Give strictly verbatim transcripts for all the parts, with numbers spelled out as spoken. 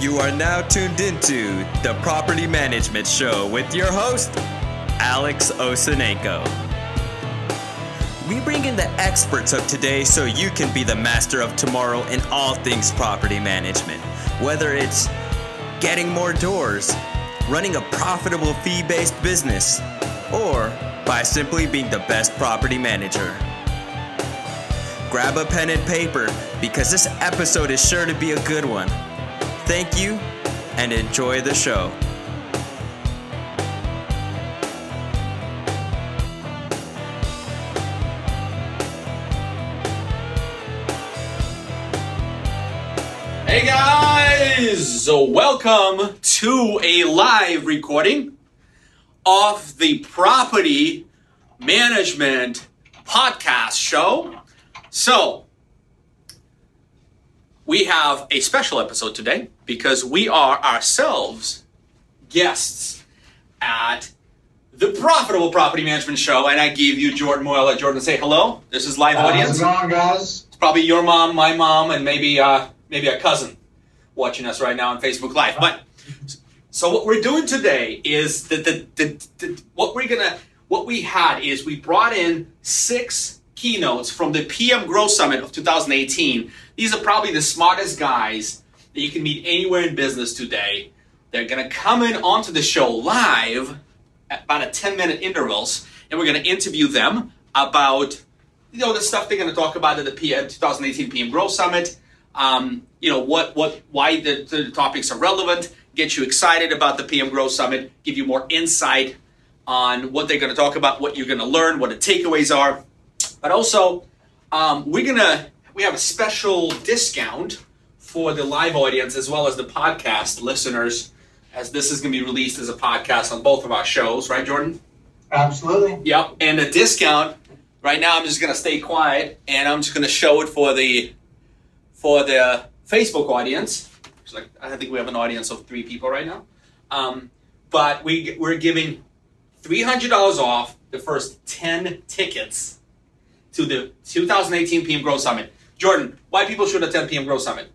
You are now tuned into The Property Management Show with your host, Alex Osunenko. We bring in the experts of today so you can be the master of tomorrow in all things property management. Whether it's getting more doors, running a profitable fee-based business, or by simply being the best property manager. Grab a pen and paper because this episode is sure to be a good one. Thank you and enjoy the show. Hey guys, welcome to a live recording of the Property Management Podcast Show. So, we have a special episode today because we are ourselves guests at the Profitable Property Management Show, and I give you Jordan Moyle. Let Jordan say hello. This is live audience. How's it going, guys? It's probably your mom, my mom, and maybe uh, maybe a cousin watching us right now on Facebook Live. But so what we're doing today is that the, the, the what we're gonna what we had is we brought in six keynotes from the P M Grow Summit of two thousand eighteen. These are probably the smartest guys that you can meet anywhere in business today. They're going to come in onto the show live at about a ten minute intervals, and we're going to interview them about, you know, the stuff they're going to talk about at the P M, twenty eighteen P M Grow Summit. Um, you know, what, what, why the, the topics are relevant, get you excited about the P M Grow Summit, give you more insight on what they're going to talk about, what you're going to learn, what the takeaways are. But also, um, we're gonna we have a special discount for the live audience as well as the podcast listeners, as this is gonna be released as a podcast on both of our shows, right, Jordan? Absolutely. Yep. And the discount right now, I'm just gonna stay quiet and I'm just gonna show it for the for the Facebook audience. It's like, I think we have an audience of three people right now, um, but we we're giving three hundred dollars off the first ten tickets to the two thousand eighteen P M Grow Summit. Jordan, why people should attend P M Grow Summit?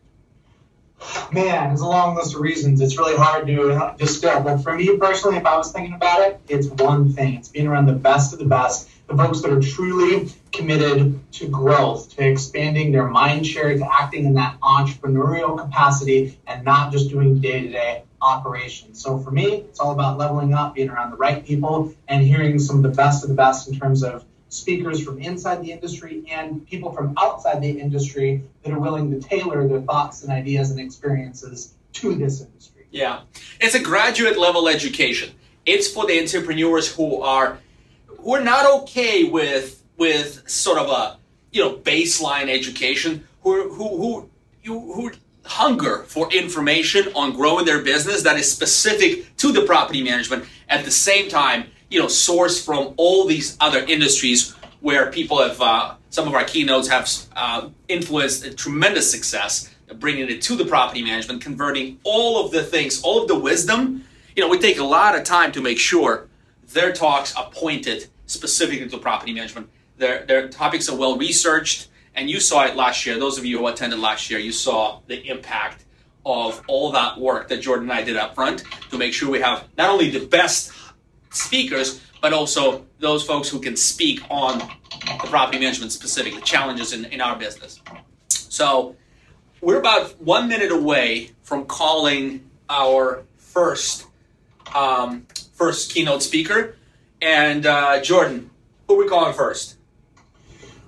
Man, there's a long list of reasons. It's really hard to distill. But for me personally, if I was thinking about it, it's one thing. It's being around the best of the best, the folks that are truly committed to growth, to expanding their mind share, to acting in that entrepreneurial capacity and not just doing day-to-day operations. So for me, it's all about leveling up, being around the right people, and hearing some of the best of the best in terms of speakers from inside the industry and people from outside the industry that are willing to tailor their thoughts and ideas and experiences to this industry. Yeah, it's a graduate level education. It's for the entrepreneurs who are who are not okay with with sort of a you know baseline education, who who who who, who hunger for information on growing their business that is specific to the property management. At the same time, you know, source from all these other industries where people have, uh, some of our keynotes have uh, influenced a tremendous success, bringing it to the property management, converting all of the things, all of the wisdom. You know, we take a lot of time to make sure their talks are pointed specifically to property management. Their, their topics are well-researched, and you saw it last year. Those of you who attended last year, you saw the impact of all that work that Jordan and I did up front to make sure we have not only the best speakers, but also those folks who can speak on the property management specifically, challenges in, in our business. So we're about one minute away from calling our first um, first keynote speaker. And uh, Jordan, who are we calling first?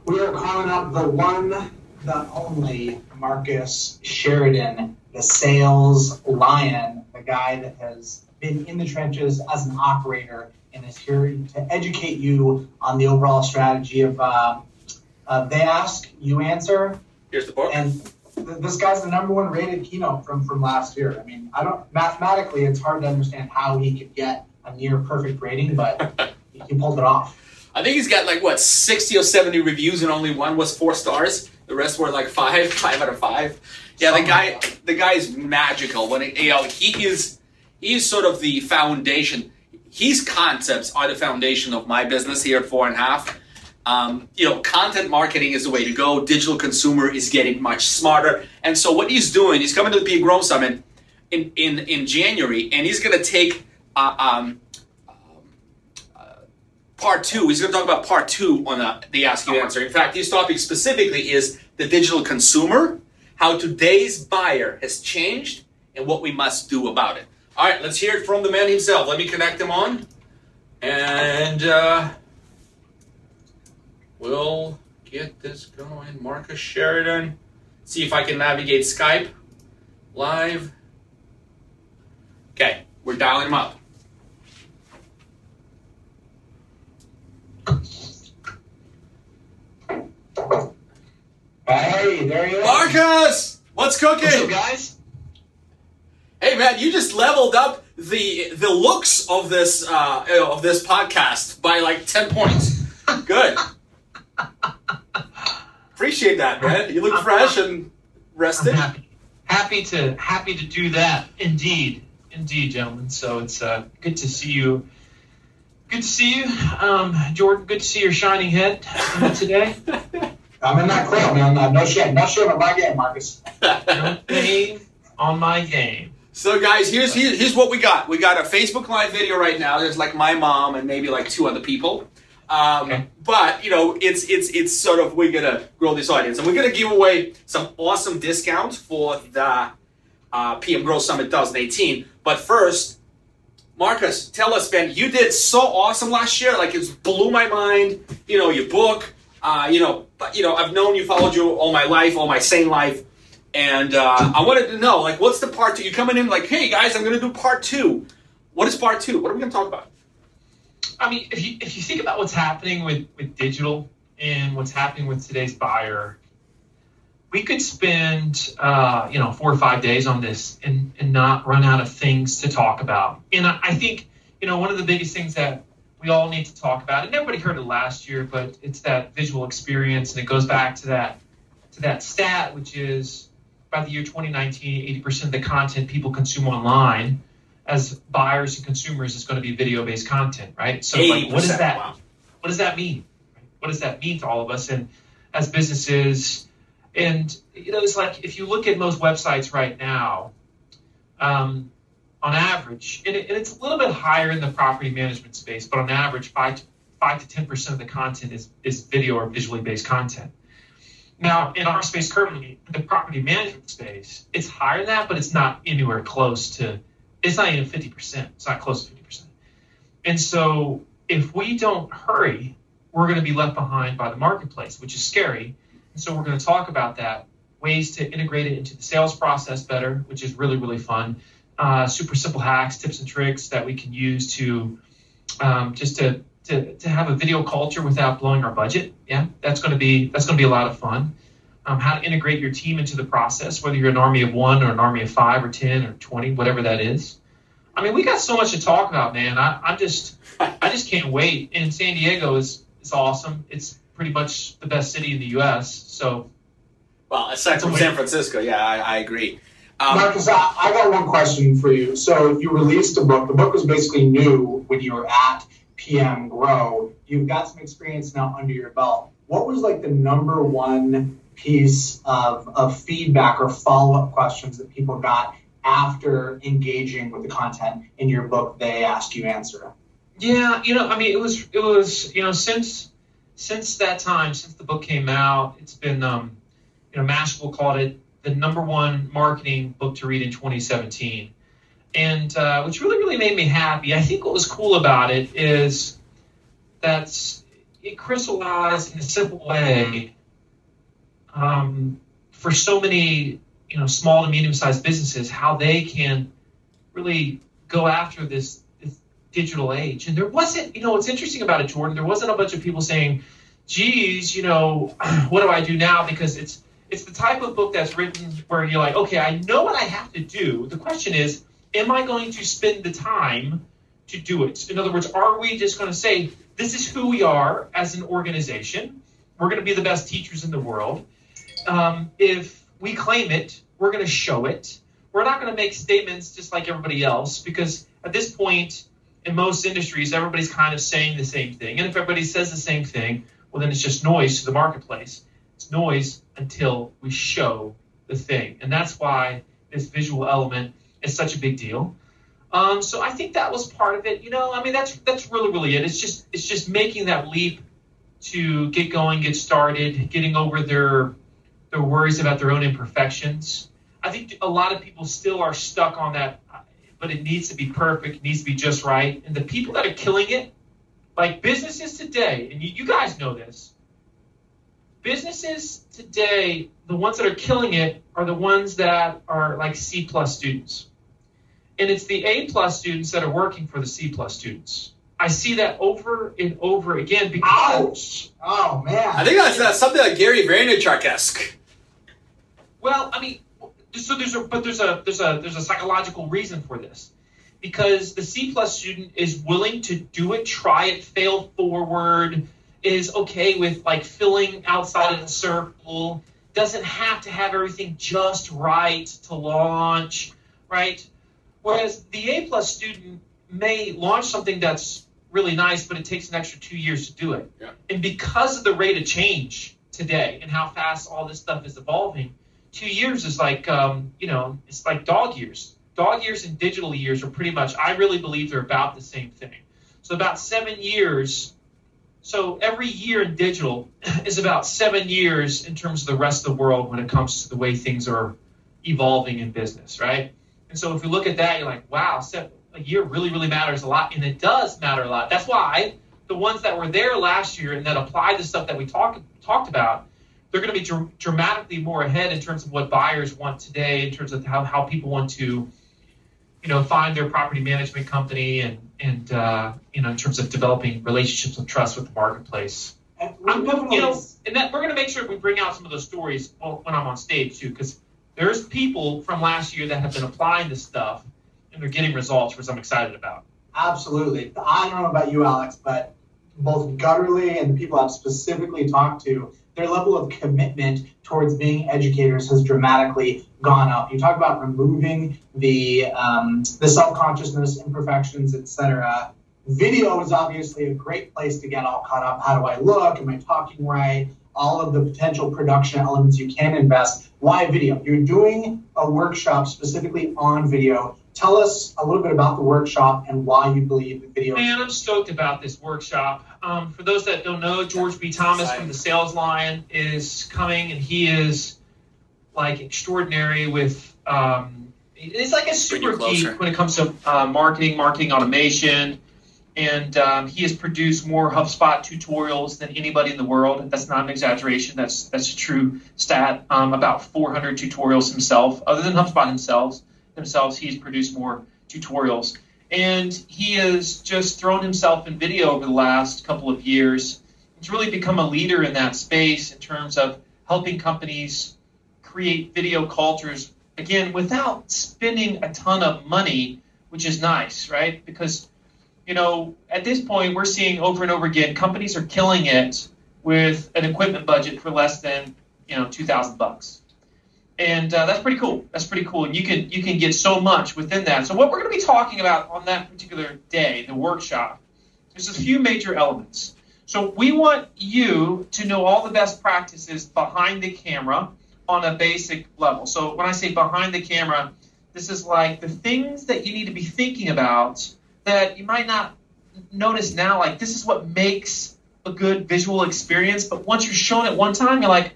We are calling up the one, the only Marcus Sheridan, the Sales Lion, the guy that has been in the trenches as an operator and is here to educate you on the overall strategy of uh, uh, they ask, you answer. Here's the book. And th- this guy's the number one rated keynote from, from last year. I mean, I don't mathematically, it's hard to understand how he could get a near perfect rating, but he, he pulled it off. I think he's got like what sixty or seventy reviews, and only one was four stars. The rest were like five, five out of five. Yeah, Something the guy, like the guy is magical. When it, you know, he is. He's sort of the foundation. His concepts are the foundation of my business here at Fourandhalf. Um, you know, content marketing is the way to go. Digital consumer is getting much smarter. And so what he's doing, he's coming to the P M Grow Summit, in in, in January, and he's going to take uh, um, uh, part two. He's going to talk about part two on the, the Ask You Answer. In fact, his topic specifically is the digital consumer, how today's buyer has changed, and what we must do about it. All right, let's hear it from the man himself. Let me connect him on, and uh, we'll get this going. Marcus Sheridan. See if I can navigate Skype live. Okay, we're dialing him up. Hey, there you are. Marcus, what's cooking? What's up, guys? Hey, man, you just leveled up the the looks of this uh, of this podcast by like ten points. Good. Appreciate that, man. You look I'm fresh happy. and rested. Happy. happy to happy to do that. Indeed, indeed, gentlemen. So it's uh, good to see you. Good to see you, um, Jordan. Good to see your shining head today. I'm in that crowd, man. No shame, no shame on my game, Marcus. No shame on my game. So, guys, here's here's what we got. We got a Facebook Live video right now. There's like my mom and maybe like two other people. Um, okay. But, you know, it's it's it's sort of, we're going to grow this audience. And we're going to give away some awesome discounts for the uh, P M Grow Summit twenty eighteen. But first, Marcus, tell us, man, you did so awesome last year. Like, it blew my mind. You know, your book. Uh, you know, but, you know, I've known you, followed you all my life, all my sane life. And uh, I wanted to know, like, what's the part two? You're coming in like, hey, guys, I'm going to do part two. What is part two? What are we going to talk about? I mean, if you if you think about what's happening with, with digital and what's happening with today's buyer, we could spend, uh, you know, four or five days on this and, and not run out of things to talk about. And I, I think, you know, one of the biggest things that we all need to talk about, and everybody heard it last year, but it's that visual experience. And it goes back to that to that stat, which is by the year twenty nineteen, eighty percent of the content people consume online as buyers and consumers is going to be video-based content, right? So like, what does that, wow. what does that mean? What does that mean to all of us and as businesses? And, you know, it's like, if you look at most websites right now, um, on average, and, it, and it's a little bit higher in the property management space, but on average, five to, five to ten percent of the content is, is video or visually-based content. Now, in our space currently, the property management space, it's higher than that, but it's not anywhere close to, it's not even fifty percent. It's not close to fifty percent. And so if we don't hurry, we're going to be left behind by the marketplace, which is scary. And so we're going to talk about that, ways to integrate it into the sales process better, which is really, really fun. Uh, super simple hacks, tips and tricks that we can use to um, just to, to to have a video culture without blowing our budget. Yeah, that's going to be that's going to be a lot of fun. Um, how to integrate your team into the process, whether you're an army of one or an army of five or ten or twenty, whatever that is. I mean, we got so much to talk about, man. I, I just, I just can't wait. And San Diego is is awesome. It's pretty much the best city in the U S. So, well, aside from San Francisco, yeah, I, I agree. Um, Marcus, I, I got one question for you. So, you released a book. The book was basically new when you were at P M Grow. You've got some experience now under your belt. What was like the number one piece of, of feedback or follow-up questions that people got after engaging with the content in your book, They Ask You Answer? Yeah, you know, I mean, it was, it was, you know, since, since that time, since the book came out, it's been, um, you know, Mashable called it the number one marketing book to read in twenty seventeen. And, uh, which really, really made me happy. I think what was cool about it is that it crystallized in a simple way Um, for so many, you know, small to medium-sized businesses, how they can really go after this, this digital age. And there wasn't, you know, what's interesting about it, Jordan, there wasn't a bunch of people saying, geez, you know, what do I do now? Because it's it's the type of book that's written where you're like, okay, I know what I have to do. The question is, am I going to spend the time to do it? In other words, are we just going to say, this is who we are as an organization? We're going to be the best teachers in the world. Um, if we claim it, we're going to show it. We're not going to make statements just like everybody else, because at this point in most industries, everybody's kind of saying the same thing. And if everybody says the same thing, well, then it's just noise to the marketplace. It's noise until we show the thing. And that's why this visual element is such a big deal. Um, so I think that was part of it. You know, I mean, that's that's really, really it. It's just it's just making that leap to get going, get started, getting over their their worries about their own imperfections. I think a lot of people still are stuck on that, but it needs to be perfect, it needs to be just right. And the people that are killing it, like businesses today, and you, you guys know this, businesses today, the ones that are killing it are the ones that are like C-plus students. And it's the A-plus students that are working for the C-plus students. I see that over and over again. Because, ouch! Oh, man. I think that's, that's something like Gary Vaynerchuk-esque. Well, I mean, so there's a, but there's a, there's a, there's a psychological reason for this. Because the C-plus student is willing to do it, try it, fail forward, is okay with like filling outside of the circle, doesn't have to have everything just right to launch, right? Whereas the A-plus student may launch something that's really nice, but it takes an extra two years to do it. Yeah. And because of the rate of change today and how fast all this stuff is evolving, two years is like, um, you know, it's like dog years. Dog years and digital years are pretty much, I really believe they're about the same thing. So about seven years, so every year in digital is about seven years in terms of the rest of the world when it comes to the way things are evolving in business, right? And so if you look at that, you're like, wow, seven, a year really, really matters a lot, and it does matter a lot. That's why the ones that were there last year and that applied the stuff that we talked talked about, they're going to be dr- dramatically more ahead in terms of what buyers want today, in terms of how, how people want to, you know, find their property management company and, and uh, you know, in terms of developing relationships of trust with the marketplace. And, I'm, you know, and that, we're going to make sure we bring out some of those stories when I'm on stage, too, because there's people from last year that have been applying this stuff, and they're getting results, which I'm excited about. Absolutely. I don't know about you, Alex, but both Gutterly and the people I've specifically talked to, their level of commitment towards being educators has dramatically gone up. You talk about removing the um, the self-consciousness, imperfections, et cetera. Video is obviously a great place to get all caught up. How do I look? Am I talking right? All of the potential production elements you can invest. Why video? You're doing a workshop specifically on video. Tell us a little bit about the workshop and why you believe the video. Man, I'm stoked about this workshop. Um, for those that don't know, George B. Thomas from the Sales Lion is coming, and he is like extraordinary with, um, it's like a super geek when it comes to uh, marketing, marketing automation. And um, he has produced more HubSpot tutorials than anybody in the world. That's not an exaggeration. That's that's a true stat. Um, about four hundred tutorials himself. Other than HubSpot himself, themselves, he's produced more tutorials. And he has just thrown himself in video over the last couple of years. He's really become a leader in that space in terms of helping companies create video cultures, again, without spending a ton of money, which is nice, right? Because you know, at this point, we're seeing over and over again, companies are killing it with an equipment budget for less than, you know, two thousand bucks, and uh, that's pretty cool. That's pretty cool, and you can you can get so much within that. So what we're going to be talking about on that particular day, the workshop, there's a few major elements. So we want you to know all the best practices behind the camera on a basic level. So when I say behind the camera, this is like the things that you need to be thinking about that you might not notice now, like this is what makes a good visual experience, but once you're shown it one time, you're like,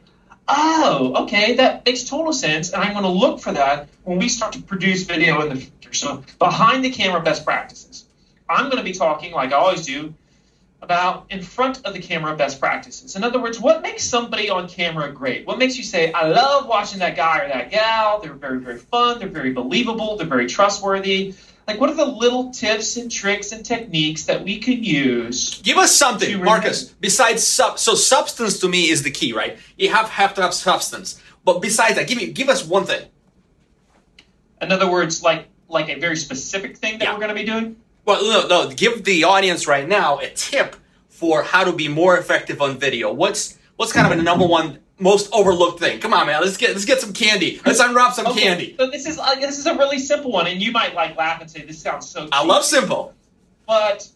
oh, okay, that makes total sense, and I'm going to look for that when we start to produce video in the future. So behind the camera best practices. I'm going to be talking, like I always do, about in front of the camera best practices. In other words, what makes somebody on camera great? What makes you say, I love watching that guy or that gal, they're very, very fun, they're very believable, they're very trustworthy. Like, what are the little tips and tricks and techniques that we can use? Give us something, Marcus, besides sub. So substance to me is the key, right? You have, have to have substance. But besides that, give me, give us one thing. In other words, like like a very specific thing that yeah. we're going to be doing? Well, no, no. Give the audience right now a tip for how to be more effective on video. What's what's kind of a number one most overlooked thing? Come on, man. Let's get let's get some candy. Let's unwrap some okay. candy. So this is uh, this is a really simple one, and you might like laugh and say this sounds so cheap. I love simple, but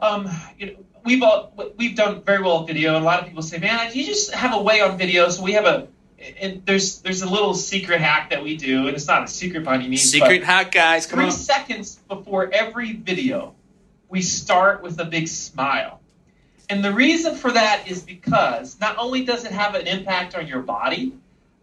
um, you know, we've all, we've done very well with video, and a lot of people say, man, you just have a way on video. So we have a and there's there's a little secret hack that we do, and it's not a secret by any means. Secret hack, guys. Come on. Three seconds before every video, we start with a big smile. And the reason for that is because not only does it have an impact on your body,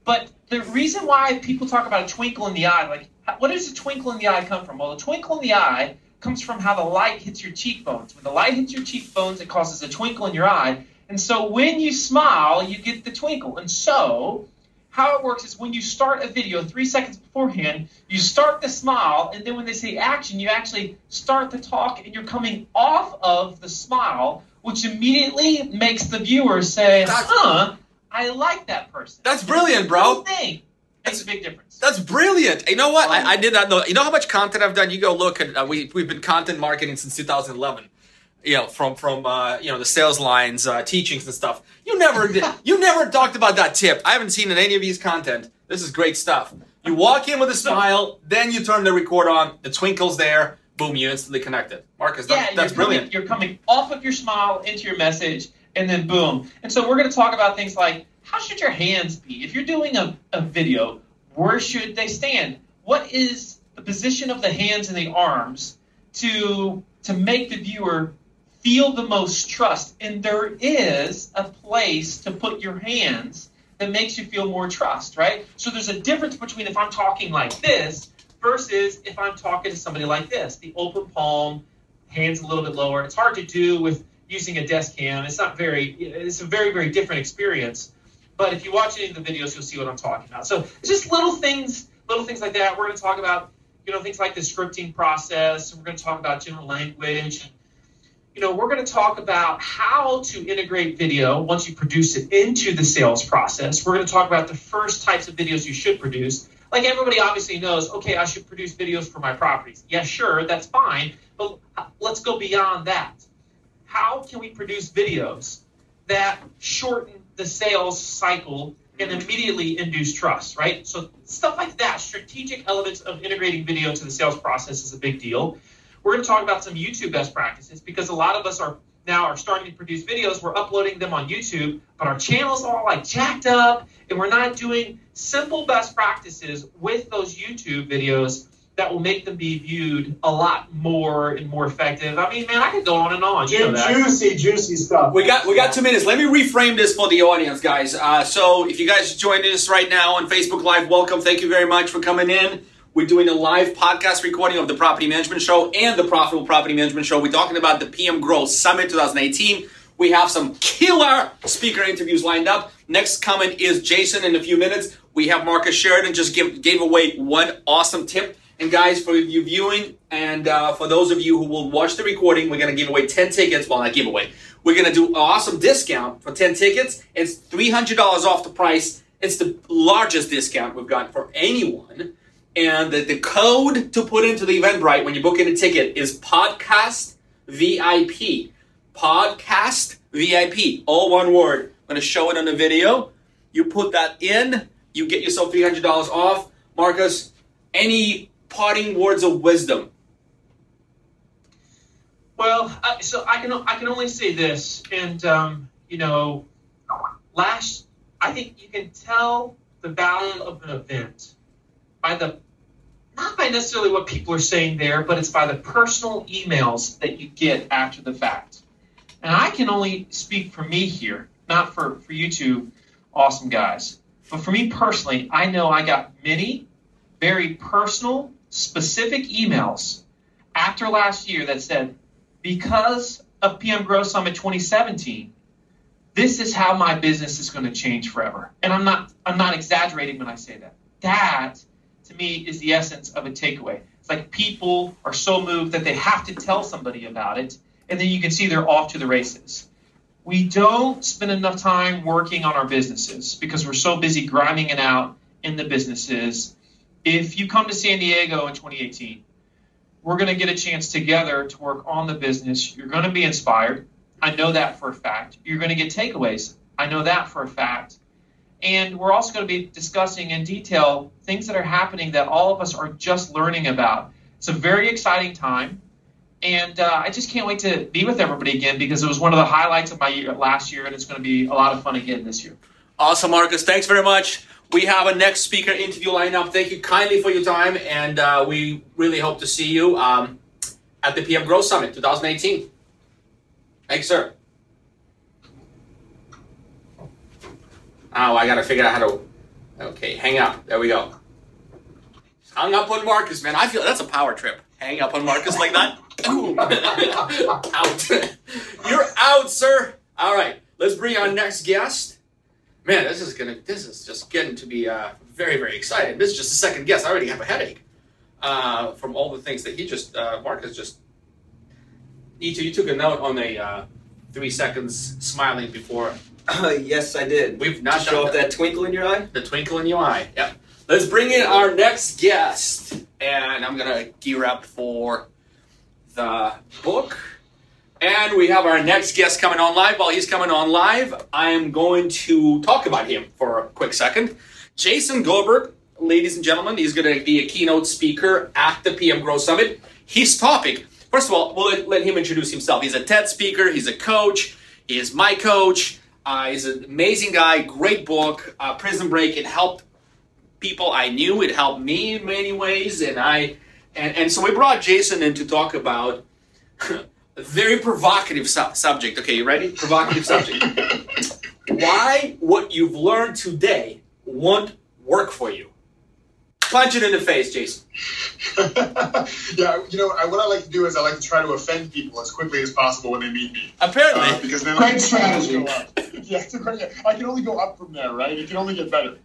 but the reason why people talk about a twinkle in the eye, like, what does a twinkle in the eye come from? Well, a twinkle in the eye comes from how the light hits your cheekbones. When the light hits your cheekbones, it causes a twinkle in your eye. And so when you smile, you get the twinkle. And so how it works is when you start a video three seconds beforehand, you start the smile, and then when they say action, you actually start the talk, and you're coming off of the smile, which immediately makes the viewer say, huh, I like that person. That's brilliant, bro. Thing. That's a big difference. That's brilliant. You know what? I, I did not know. You know how much content I've done? You go look at, uh, we, we've been content marketing since two thousand eleven. You know, from, from uh, you know, the sales lines, uh, teachings and stuff. You never did, you never talked about that tip. I haven't seen in any of these content. This is great stuff. You walk in with a smile, then you turn the record on, the twinkle's there, boom, you instantly connect it. Marcus, that, yeah, that's you're brilliant. Coming, you're coming off of your smile into your message, and then boom. And so we're going to talk about things like, how should your hands be? If you're doing a, a video, where should they stand? What is the position of the hands and the arms to to make the viewer feel the most trust? And there is a place to put your hands that makes you feel more trust, right? So there's a difference between if I'm talking like this versus if I'm talking to somebody like this. The open palm, hands a little bit lower. It's hard to do with using a desk cam. It's not very, it's a very, very different experience. But if you watch any of the videos, you'll see what I'm talking about. So it's just little things, little things like that. We're going to talk about, you know, things like the scripting process. And we're going to talk about general language. You know, we're going to talk about how to integrate video once you produce it into the sales process. We're going to talk about the first types of videos you should produce. Like everybody obviously knows, okay, I should produce videos for my properties. Yeah, sure, that's fine. But let's go beyond that. How can we produce videos that shorten the sales cycle and immediately induce trust, right? So stuff like that, strategic elements of integrating video to the sales process is a big deal. We're going to talk about some YouTube best practices because a lot of us are now are starting to produce videos. We're uploading them on YouTube, but our channel's all like jacked up, and we're not doing simple best practices with those YouTube videos that will make them be viewed a lot more and more effective. I mean, man, I could go on and on. You know that. Juicy, juicy stuff. We got we got two minutes. Let me reframe this for the audience, guys. Uh, so if you guys joined us right now on Facebook Live, welcome. Thank you very much for coming in. We're doing a live podcast recording of The Property Management Show and The Profitable Property Management Show. We're talking about the P M Grow Summit twenty eighteen. We have some killer speaker interviews lined up. Next comment is Jason in a few minutes. We have Marcus Sheridan just give, gave away one awesome tip. And guys, for you viewing and uh, for those of you who will watch the recording, we're going to give away ten tickets. Well, not give away. We're going to do an awesome discount for ten tickets. It's three hundred dollars off the price. It's the largest discount we've got for anyone. And the, the code to put into the Eventbrite when you're booking a ticket is PODCAST V I P. PODCAST V I P. All one word. I'm going to show it on the video. You put that in. You get yourself three hundred dollars off. Marcus, any parting words of wisdom? Well, uh, so I can I can only say this. And, um, you know, last, I think you can tell the value of an event by the, not by necessarily what people are saying there, but it's by the personal emails that you get after the fact. And I can only speak for me here, not for, for you two awesome guys. But for me personally, I know I got many very personal, specific emails after last year that said, because of P M Grow Summit twenty seventeen, this is how my business is going to change forever. And I'm not I'm not exaggerating when I say that. That, to me, is the essence of a takeaway. It's like people are so moved that they have to tell somebody about it, and then you can see they're off to the races. We don't spend enough time working on our businesses because we're so busy grinding it out in the businesses. If you come to San Diego in twenty eighteen, we're going to get a chance together to work on the business. You're going to be inspired. I know that for a fact. You're going to get takeaways. I know that for a fact. And we're also going to be discussing in detail things that are happening that all of us are just learning about. It's a very exciting time. And uh, I just can't wait to be with everybody again because it was one of the highlights of my year last year, and it's going to be a lot of fun again this year. Awesome, Marcus. Thanks very much. We have a next speaker interview lineup. Thank you kindly for your time, and uh, we really hope to see you um, at the P M Grow Summit twenty eighteen. Thank you, sir. Oh, I gotta figure out how to, okay, hang up. There we go. Hung up on Marcus, man. I feel that's a power trip. Hang up on Marcus like that. Out. You're out, sir. All right, let's bring our next guest. Man, this is gonna, this is just getting to be uh, very, very exciting. This is just the second guest. I already have a headache uh, from all the things that he just, uh, Marcus just. Nito, you took a note on the uh, three seconds smiling before. Uh, yes, I did. We've not show up that twinkle in your eye. The twinkle in your eye. Yep. Let's bring in our next guest, and I'm gonna gear up for the book. And we have our next guest coming on live. While he's coming on live, I am going to talk about him for a quick second. Jason Goldberg, ladies and gentlemen, he's gonna be a keynote speaker at the P M Grow Summit. His topic, first of all, we'll let, let him introduce himself. He's a TED speaker, he's a coach, he is my coach. Uh, he's an amazing guy, great book, uh, Prison Break. It helped people I knew. It helped me in many ways. And I, and, and so we brought Jason in to talk about a very provocative su- subject. Okay, you ready? Provocative subject. Why what you've learned today won't work for you. Punch it in the face, Jason. Yeah, you know, I, what I like to do is I like to try to offend people as quickly as possible when they meet me. Apparently. Uh, because then great strategy. Yeah, it's a great, yeah, I can only go up from there, right? It can only get better.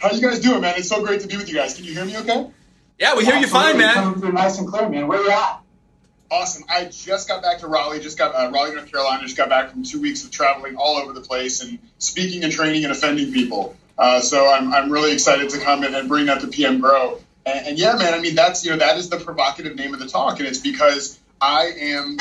How you guys doing, man? It's so great to be with you guys. Can you hear me okay? Yeah, we hear awesome. You fine, man. You're nice and clear, man. Where we at? Awesome. I just got back to Raleigh, just got uh, Raleigh, North Carolina. Just got back from two weeks of traveling all over the place and speaking and training and offending people. Uh, so I'm I'm really excited to come in and bring that to P M Grow. And, and yeah, man, I mean, that's, you know, that is the provocative name of the talk. And it's because I am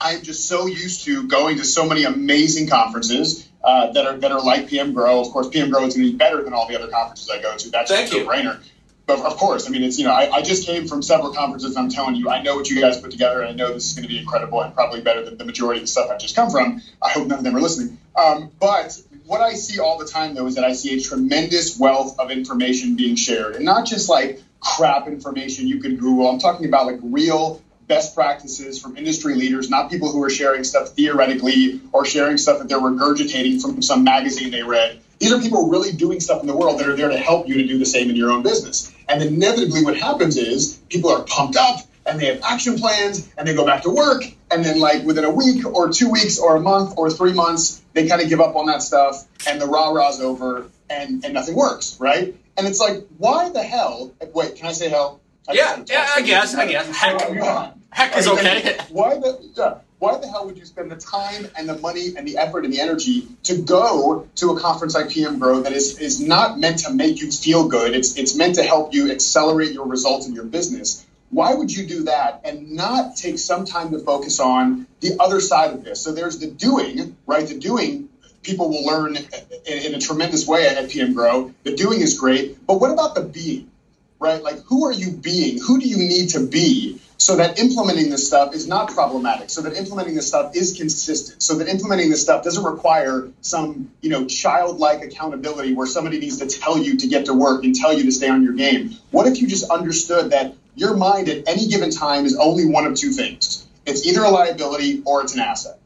I'm just so used to going to so many amazing conferences uh, that are that are like P M Grow. Of course, P M Grow is going to be better than all the other conferences I go to. That's a no-brainer. But of course, I mean, it's, you know, I, I just came from several conferences. And I'm telling you, I know what you guys put together. And I know this is going to be incredible and probably better than the majority of the stuff I've just come from. I hope none of them are listening. Um, but what I see all the time, though, is that I see a tremendous wealth of information being shared, and not just like crap information you can Google. I'm talking about like real best practices from industry leaders, not people who are sharing stuff theoretically or sharing stuff that they're regurgitating from some magazine they read. These are people really doing stuff in the world that are there to help you to do the same in your own business. And inevitably what happens is people are pumped up and they have action plans and they go back to work. And then like within a week or two weeks or a month or three months, they kind of give up on that stuff and the rah-rah's over and, and nothing works, right? And it's like, why the hell? Wait, can I say hell? I yeah, yeah, I guess, I guess. Heck, heck is okay. Why the, yeah, why the hell would you spend the time and the money and the effort and the energy to go to a conference like P M Grow that is, is not meant to make you feel good? It's, it's meant to help you accelerate your results in your business. Why would you do that and not take some time to focus on the other side of this? So there's the doing, right? The doing, people will learn in, in a tremendous way at P M Grow. The doing is great, but what about the being, right? Like, who are you being? Who do you need to be so that implementing this stuff is not problematic, so that implementing this stuff is consistent, so that implementing this stuff doesn't require some, you know, childlike accountability where somebody needs to tell you to get to work and tell you to stay on your game? What if you just understood that your mind at any given time is only one of two things? It's either a liability or it's an asset.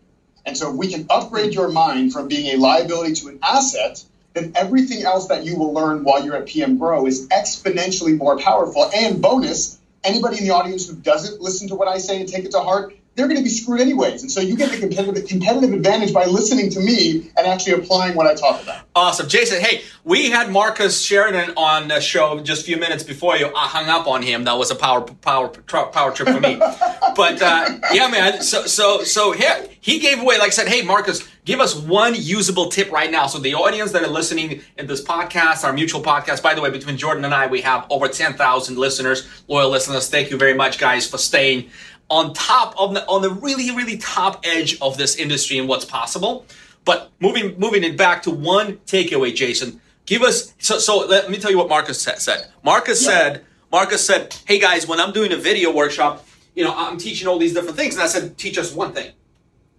And so if we can upgrade your mind from being a liability to an asset, then everything else that you will learn while you're at P M Grow is exponentially more powerful. And bonus, anybody in the audience who doesn't listen to what I say and take it to heart, they're going to be screwed anyways. And so you get the competitive, competitive advantage by listening to me and actually applying what I talk about. Awesome. Jason, hey, we had Marcus Sheridan on the show just a few minutes before you. I hung up on him. That was a power power, power trip for me. But uh, yeah, man, so so so here, he gave away, like I said, hey, Marcus, give us one usable tip right now. So the audience that are listening in this podcast, our mutual podcast, by the way, between Jordan and I, we have over ten thousand listeners, loyal listeners. Thank you very much, guys, for staying on top of the, on the really, really top edge of this industry and what's possible. But moving, moving it back to one takeaway, Jason, give us, so, so let me tell you what Marcus said. Marcus yeah. said, Marcus said, hey guys, when I'm doing a video workshop, you know, I'm teaching all these different things. And I said, teach us one thing.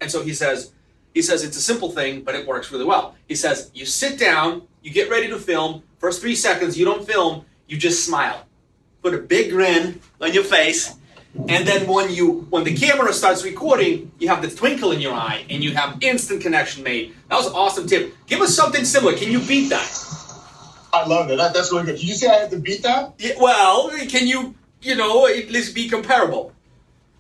And so he says, he says, it's a simple thing, but it works really well. He says, you sit down, you get ready to film. First three seconds, you don't film, you just smile. Put a big grin on your face. And then when you when the camera starts recording, you have the twinkle in your eye and you have instant connection made. That was an awesome tip. Give us something similar. Can you beat that? I love it. That, that's really good. Did you say I have to beat that? Yeah, well, can you, you know, at least be comparable?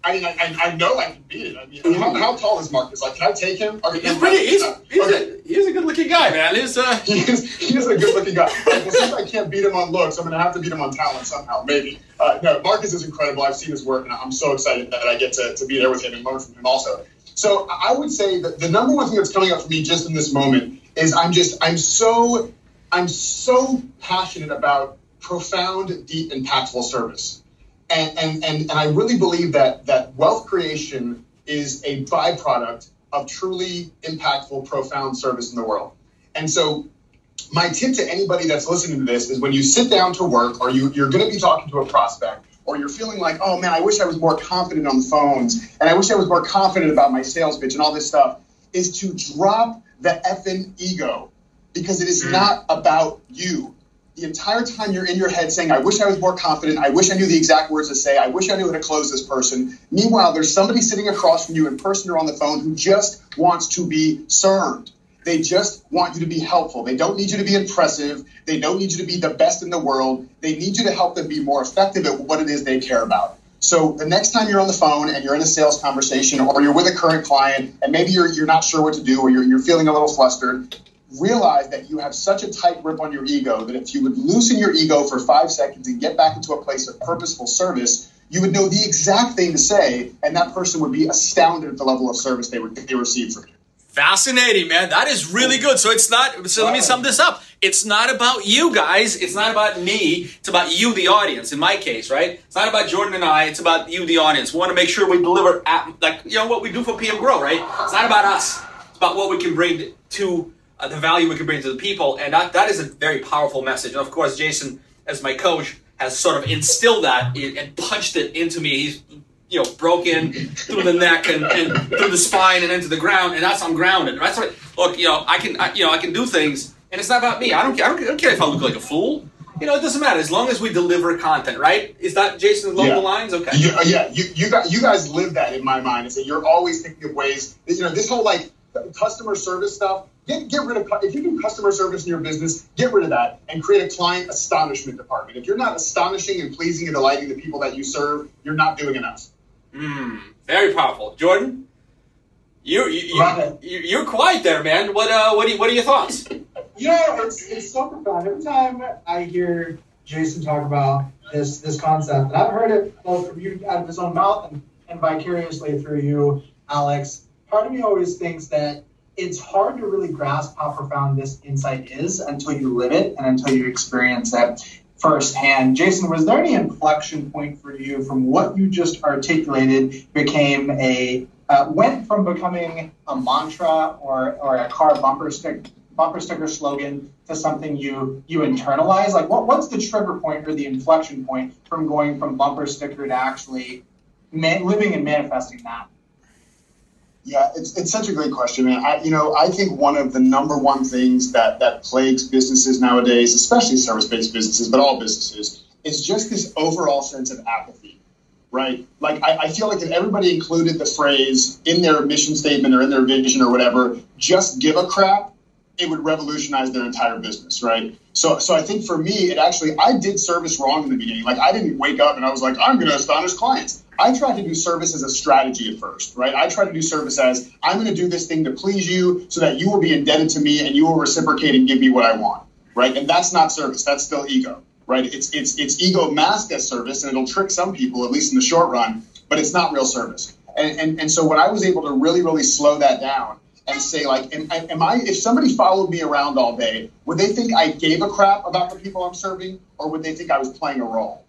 I mean, I, I, I know I can beat it. I mean, how, how tall is Marcus? Like, can I take him? Okay, he's pretty. He's, he's, okay. a, he's a good-looking guy, man. He's, uh... he, is, he is a good-looking guy. Well, since I can't beat him on looks, I'm going to have to beat him on talent somehow, maybe. Uh, no, Marcus is incredible. I've seen his work, and I'm so excited that I get to, to be there with him and learn from him also. So I would say that the number one thing that's coming up for me just in this moment is I'm just, I'm so... I'm so passionate about profound, deep, impactful service. And, and, and, and I really believe that, that wealth creation is a byproduct of truly impactful, profound service in the world. And so my tip to anybody that's listening to this is when you sit down to work or you, you're going to be talking to a prospect or you're feeling like, oh, man, I wish I was more confident on the phones and I wish I was more confident about my sales pitch and all this stuff, is to drop the effing ego. Because it is not about you. The entire time you're in your head saying, I wish I was more confident. I wish I knew the exact words to say. I wish I knew how to close this person. Meanwhile, there's somebody sitting across from you in person or on the phone who just wants to be served. They just want you to be helpful. They don't need you to be impressive. They don't need you to be the best in the world. They need you to help them be more effective at what it is they care about. So the next time you're on the phone and you're in a sales conversation or you're with a current client and maybe you're, you're not sure what to do or you're, you're feeling a little flustered, realize that you have such a tight grip on your ego that if you would loosen your ego for five seconds and get back into a place of purposeful service, you would know the exact thing to say, and that person would be astounded at the level of service they would they receive from you. Fascinating, man. That is really good. So it's not, so let me sum this up. It's not about you guys. It's not about me. It's about you, the audience, in my case, right? It's not about Jordan and I. It's about you, the audience. We want to make sure we deliver, at, like, you know, what we do for P M Grow, right? It's not about us. It's about what we can bring to Uh, the value we can bring to the people, and that, that is a very powerful message. And of course, Jason, as my coach, has sort of instilled that in, and punched it into me. He's, you know, broken through the neck and, and through the spine and into the ground, and that's I'm grounded. That's what. Look, you know, I can, I, you know, I can do things, and it's not about me. I don't, I don't, I don't care if I look like a fool. You know, it doesn't matter as long as we deliver content, right? Is that Jason's along yeah. the lines? Okay. You, uh, yeah, you, you got, you guys live that in my mind. Is that you're always thinking of ways. You know, this whole like customer service stuff. Get, get rid of, if you do customer service in your business, get rid of that and create a client astonishment department. If you're not astonishing and pleasing and delighting the people that you serve, you're not doing enough. Mm, very powerful. Jordan, you, you, you, you, you're quiet there, man. What uh, what, do, what are your thoughts? You know, it's, it's so profound. Every time I hear Jason talk about this this concept, and I've heard it both from you out of his own mouth and, and vicariously through you, Alex, part of me always thinks that it's hard to really grasp how profound this insight is until you live it and until you experience it firsthand. Jason, was there any inflection point for you from what you just articulated became a, uh, went from becoming a mantra or, or a car bumper stick, bumper sticker slogan to something you, you internalize? Like what, what's the trigger point or the inflection point from going from bumper sticker to actually man, living and manifesting that? Yeah, it's it's such a great question, man. I, you know, I think one of the number one things that, that plagues businesses nowadays, especially service-based businesses, but all businesses, is just this overall sense of apathy, right? Like, I, I feel like if everybody included the phrase in their mission statement or in their vision or whatever, just give a crap, it would revolutionize their entire business, right? So so I think for me, it actually, I did service wrong in the beginning. Like, I didn't wake up and I was like, I'm going to astonish clients. I tried to do service as a strategy at first, right? I tried to do service as, I'm going to do this thing to please you so that you will be indebted to me and you will reciprocate and give me what I want, right? And that's not service. That's still ego, right? It's it's it's ego masked as service, and it'll trick some people, at least in the short run, but it's not real service. And and, and so when I was able to really, really slow that down and say, like, am, am I, if somebody followed me around all day, would they think I gave a crap about the people I'm serving, or would they think I was playing a role?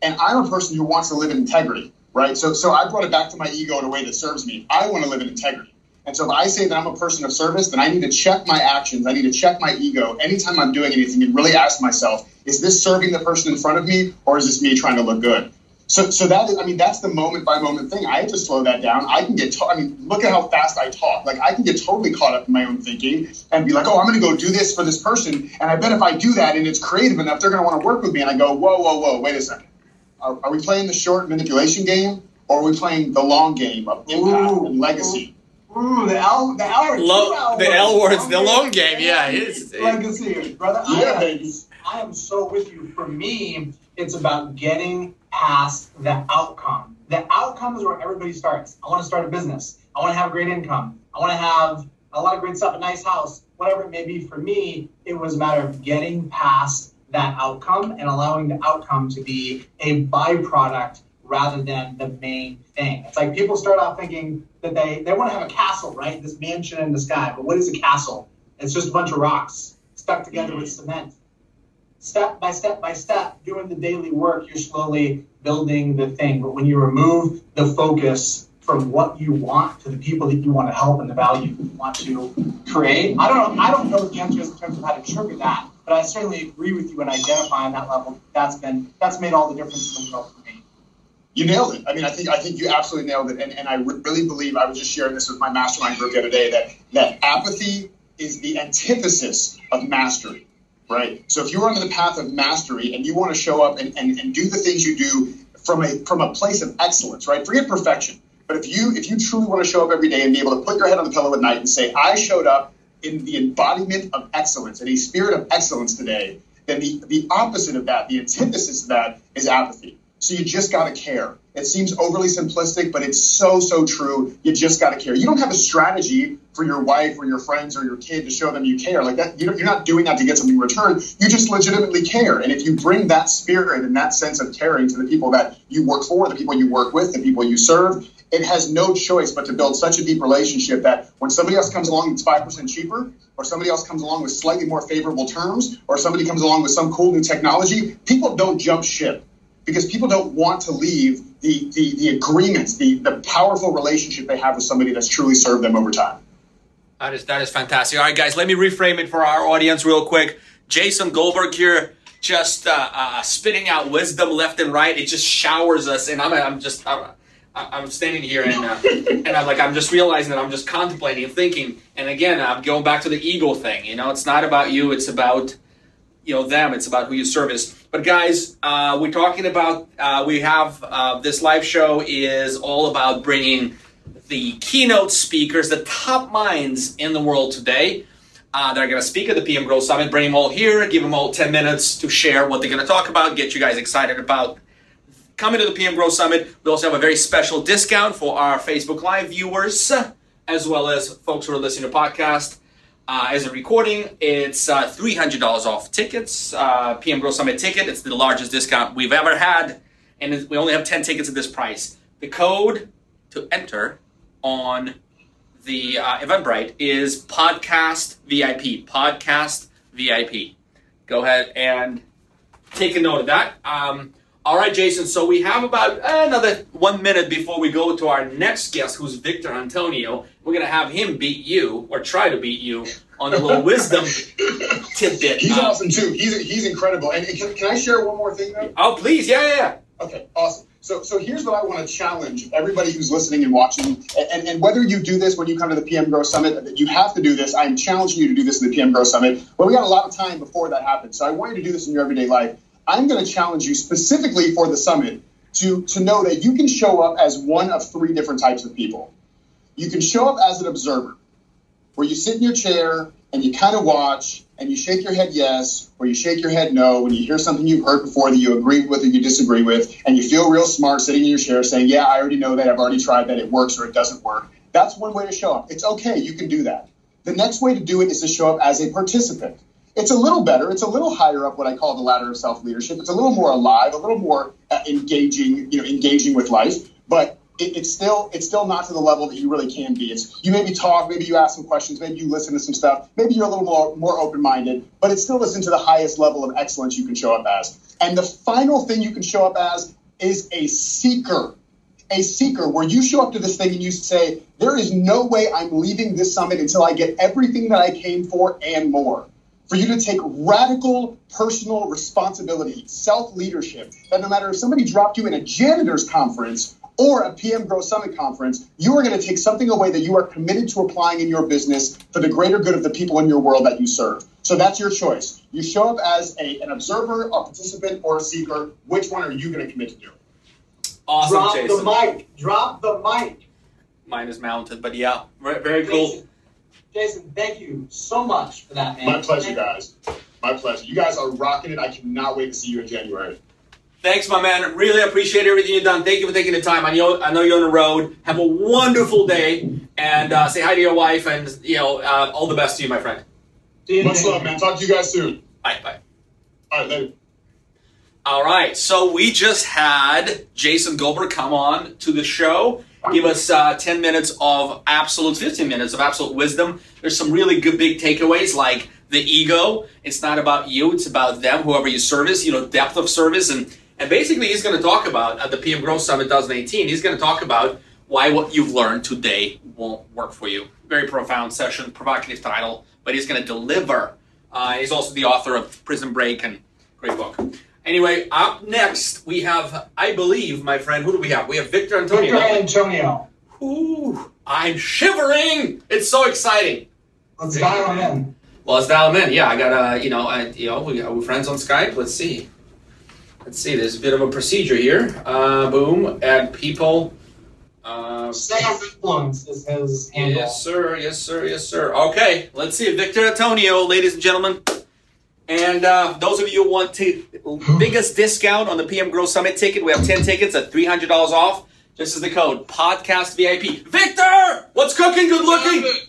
And I'm a person who wants to live in integrity. Right. So so I brought it back to my ego in a way that serves me. I want to live in integrity. And so if I say that I'm a person of service, then I need to check my actions. I need to check my ego anytime I'm doing anything and really ask myself, is this serving the person in front of me or is this me trying to look good? So, so that is, I mean, that's the moment by moment thing. I have to slow that down. I can get, ta- I mean, look at how fast I talk. Like, I can get totally caught up in my own thinking and be like, oh, I'm going to go do this for this person. And I bet if I do that and it's creative enough, they're going to want to work with me. And I go, whoa, whoa, whoa, wait a second. Are, are we playing the short manipulation game, or are we playing the long game of impact ooh, and legacy? Ooh, ooh the L, the L, Lo- the L words, the long game. Yeah, it is. Legacy, brother. Yeah, I, am, I am so with you. For me, it's about getting past the outcome. The outcome is where everybody starts. I want to start a business. I want to have great income. I want to have a lot of great stuff, a nice house, whatever it may be. For me, it was a matter of getting past that outcome and allowing the outcome to be a byproduct rather than the main thing. It's like people start out thinking that they, they want to have a castle, right? This mansion in the sky. But what is a castle? It's just a bunch of rocks stuck together with cement. Step by step by step, doing the daily work, you're slowly building the thing. But when you remove the focus from what you want to the people that you want to help and the value you want to create, I don't know, I don't know what the answer is in terms of how to trigger that, but I certainly agree with you in identifying that level. That's been that's made all the difference in the world for me. You nailed it. I mean, I think I think you absolutely nailed it. And and I really believe, I was just sharing this with my mastermind group the other day, that that apathy is the antithesis of mastery. Right. So if you're on the path of mastery and you want to show up and, and, and do the things you do from a from a place of excellence, right? Forget perfection. But if you if you truly want to show up every day and be able to put your head on the pillow at night and say, I showed up in the embodiment of excellence, in a spirit of excellence today, then the, the opposite of that, the antithesis of that, is apathy. So you just got to care. It seems overly simplistic, but it's so, so true. You just got to care. You don't have a strategy for your wife or your friends or your kid to show them you care. Like that, you're not doing that to get something in return. You just legitimately care. And if you bring that spirit and that sense of caring to the people that you work for, the people you work with, the people you serve, it has no choice but to build such a deep relationship that when somebody else comes along that's five percent cheaper, or somebody else comes along with slightly more favorable terms, or somebody comes along with some cool new technology, people don't jump ship. Because people don't want to leave the the, the agreements, the, the powerful relationship they have with somebody that's truly served them over time. That is that is fantastic. All right, guys, let me reframe it for our audience real quick. Jason Goldberg here, just uh, uh, spitting out wisdom left and right. It just showers us, and I'm I'm just I'm, I'm standing here and uh, and I'm like I'm just realizing that I'm just contemplating and thinking. And again, I'm going back to the ego thing. You know, it's not about you. It's about you know them. It's about who you service. But guys, uh, we're talking about, uh, we have uh, this live show is all about bringing the keynote speakers, the top minds in the world today uh, that are going to speak at the P M Grow Summit, bring them all here, give them all ten minutes to share what they're going to talk about, get you guys excited about coming to the P M Grow Summit. We also have a very special discount for our Facebook Live viewers, as well as folks who are listening to podcasts. Uh, as a recording, it's uh, three hundred dollars off tickets, uh, P M Grow Summit ticket. It's the largest discount we've ever had, and we only have ten tickets at this price. The code to enter on the uh, Eventbrite is PODCAST V I P, PODCAST V I P. Go ahead and take a note of that. Um, all right, Jason, so we have about another one minute before we go to our next guest, who's Victor Antonio. We're going to have him beat you, or try to beat you, on a little wisdom tidbit. He's um, awesome, too. He's he's incredible. And can, can I share one more thing, though? Oh, please. Yeah, yeah, yeah. Okay, awesome. So so here's what I want to challenge everybody who's listening and watching, and, and whether you do this when you come to the P M Grow Summit, you have to do this. I'm challenging you to do this in the P M Grow Summit. But we got a lot of time before that happens, so I want you to do this in your everyday life. I'm going to challenge you specifically for the summit to, to know that you can show up as one of three different types of people. You can show up as an observer, where you sit in your chair and you kind of watch and you shake your head yes, or you shake your head no, when you hear something you've heard before that you agree with or you disagree with, and you feel real smart sitting in your chair saying, yeah, I already know that, I've already tried that, it works or it doesn't work. That's one way to show up. It's okay, you can do that. The next way to do it is to show up as a participant. It's a little better. It's a little higher up what I call the ladder of self-leadership. It's a little more alive, a little more uh, engaging, you know, engaging with life. But it, it's still it's still not to the level that you really can be. It's you maybe talk, maybe you ask some questions, maybe you listen to some stuff, maybe you're a little more, more open-minded, but it still isn't to the highest level of excellence you can show up as. And the final thing you can show up as is a seeker. A seeker, where you show up to this thing and you say, there is no way I'm leaving this summit until I get everything that I came for and more. for you to take radical personal responsibility, self-leadership, that no matter if somebody dropped you in a janitor's conference or a P M Grow Summit conference, you are going to take something away that you are committed to applying in your business for the greater good of the people in your world that you serve. So that's your choice. You show up as a, an observer, a participant, or a seeker. Which one are you going to commit to do? Awesome, Drop Jason. Drop the mic. Drop the mic. Mine is mounted, but yeah, very cool. Jason, Jason, thank you so much for that, man. My pleasure, guys. My pleasure. You guys are rocking it. I cannot wait to see you in January. Thanks, my man. Really appreciate everything you've done. Thank you for taking the time. I know, I know you're on the road. Have a wonderful day, and uh, say hi to your wife, and you know, uh, all the best to you, my friend. Much love, man. Talk to you guys soon. Bye, bye. All right, later. All right. So we just had Jason Goldberg come on to the show. Give us uh, ten minutes of absolute, fifteen minutes of absolute wisdom. There's some really good big takeaways, like the ego. It's not about you. It's about them. Whoever you service, you know, depth of service. And And basically, he's going to talk about, at the P M Grow Summit twenty eighteen, he's going to talk about why what you've learned today won't work for you. Very profound session, provocative title, but he's going to deliver. Uh, he's also the author of Prison Break and great book. Anyway, up next, we have, I believe, my friend, who do we have? We have Victor Antonio. Victor Antonio. Ooh, I'm shivering. It's so exciting. Let's dial him in. Well, let's dial him in. Yeah, I got to, you know, I, you know, we, are we friends on Skype? Let's see. Let's see, there's a bit of a procedure here. Uh, boom, add people. Uh, Sales influence is his handle. Yes, sir, yes, sir, yes, sir. Okay, let's see. Victor Antonio, ladies and gentlemen. And uh, those of you who want to, biggest discount on the P M Grow Summit ticket, we have ten tickets at three hundred dollars off. This is the code, podcast V I P. Victor, what's cooking, good looking?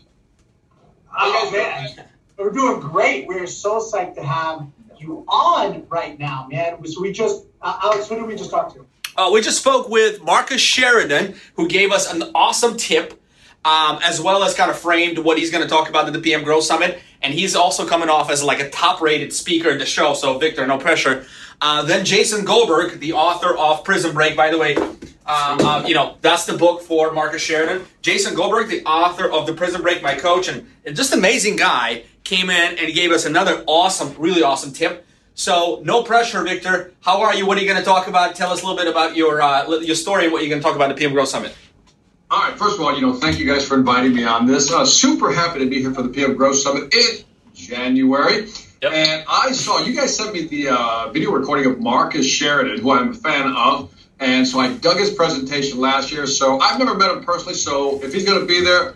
Oh, man, we're doing great. We're so psyched to have you on right now, man. So we just, uh, Alex, who did we just talk to? Uh, we just spoke with Marcus Sheridan, who gave us an awesome tip, um, as well as kind of framed what he's going to talk about at the P M Grow Summit. And he's also coming off as like a top-rated speaker in the show. So, Victor, no pressure. Uh, then Jason Goldberg, the author of Prison Break, by the way, um, uh, you know, that's the book for Marcus Sheridan. Jason Goldberg, the author of the Prison Break, my coach, and, and just amazing guy, came in and gave us another awesome, really awesome tip. So no pressure, Victor. How are you? What are you going to talk about? Tell us a little bit about your uh, your story and what you're going to talk about at the P M Grow Summit. All right. First of all, you know, thank you guys for inviting me on this. Uh, super happy to be here for the P M Grow Summit in January. Yep. And I saw you guys sent me the uh, video recording of Marcus Sheridan, who I'm a fan of. And so I dug his presentation last year. So I've never met him personally. So if he's going to be there,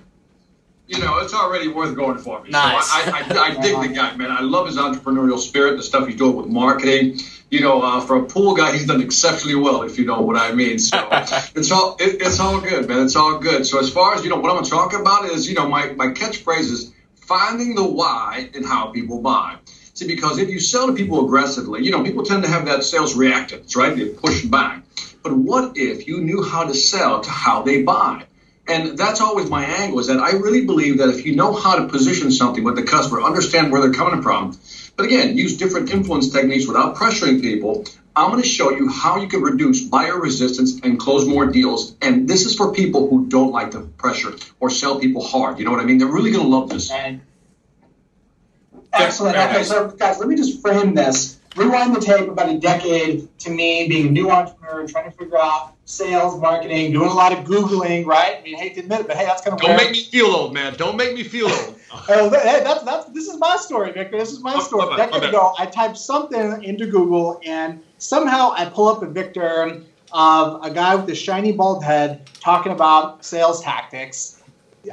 you know, it's already worth going for me. Nice. So I, I, I dig the guy, man. I love his entrepreneurial spirit, the stuff he's doing with marketing. You know, uh, for a pool guy, he's done exceptionally well, if you know what I mean. So it's all it, it's all good, man. It's all good. So as far as, you know, what I'm going to talk about is, you know, my, my catchphrase is finding the why in how people buy. See, because if you sell to people aggressively, you know, people tend to have that sales reactance, right? They push back. But what if you knew how to sell to how they buy? And that's always my angle, is that I really believe that if you know how to position something with the customer, understand where they're coming from, but again, use different influence techniques without pressuring people, I'm going to show you how you can reduce buyer resistance and close more deals. And this is for people who don't like the pressure or sell people hard. You know what I mean? They're really going to love this. And excellent. Okay, so guys, let me just frame this. Rewind the tape about a decade to me being a new entrepreneur, trying to figure out sales, marketing, doing a lot of Googling, right? I mean, I hate to admit it, but hey, that's kind of weird. Don't make me feel old, man. Don't make me feel old. Oh, hey, that's, that's, this is my story, Victor. This is my oh, story. A decade okay. ago, I typed something into Google, and somehow I pull up a Victor of a guy with a shiny bald head talking about sales tactics.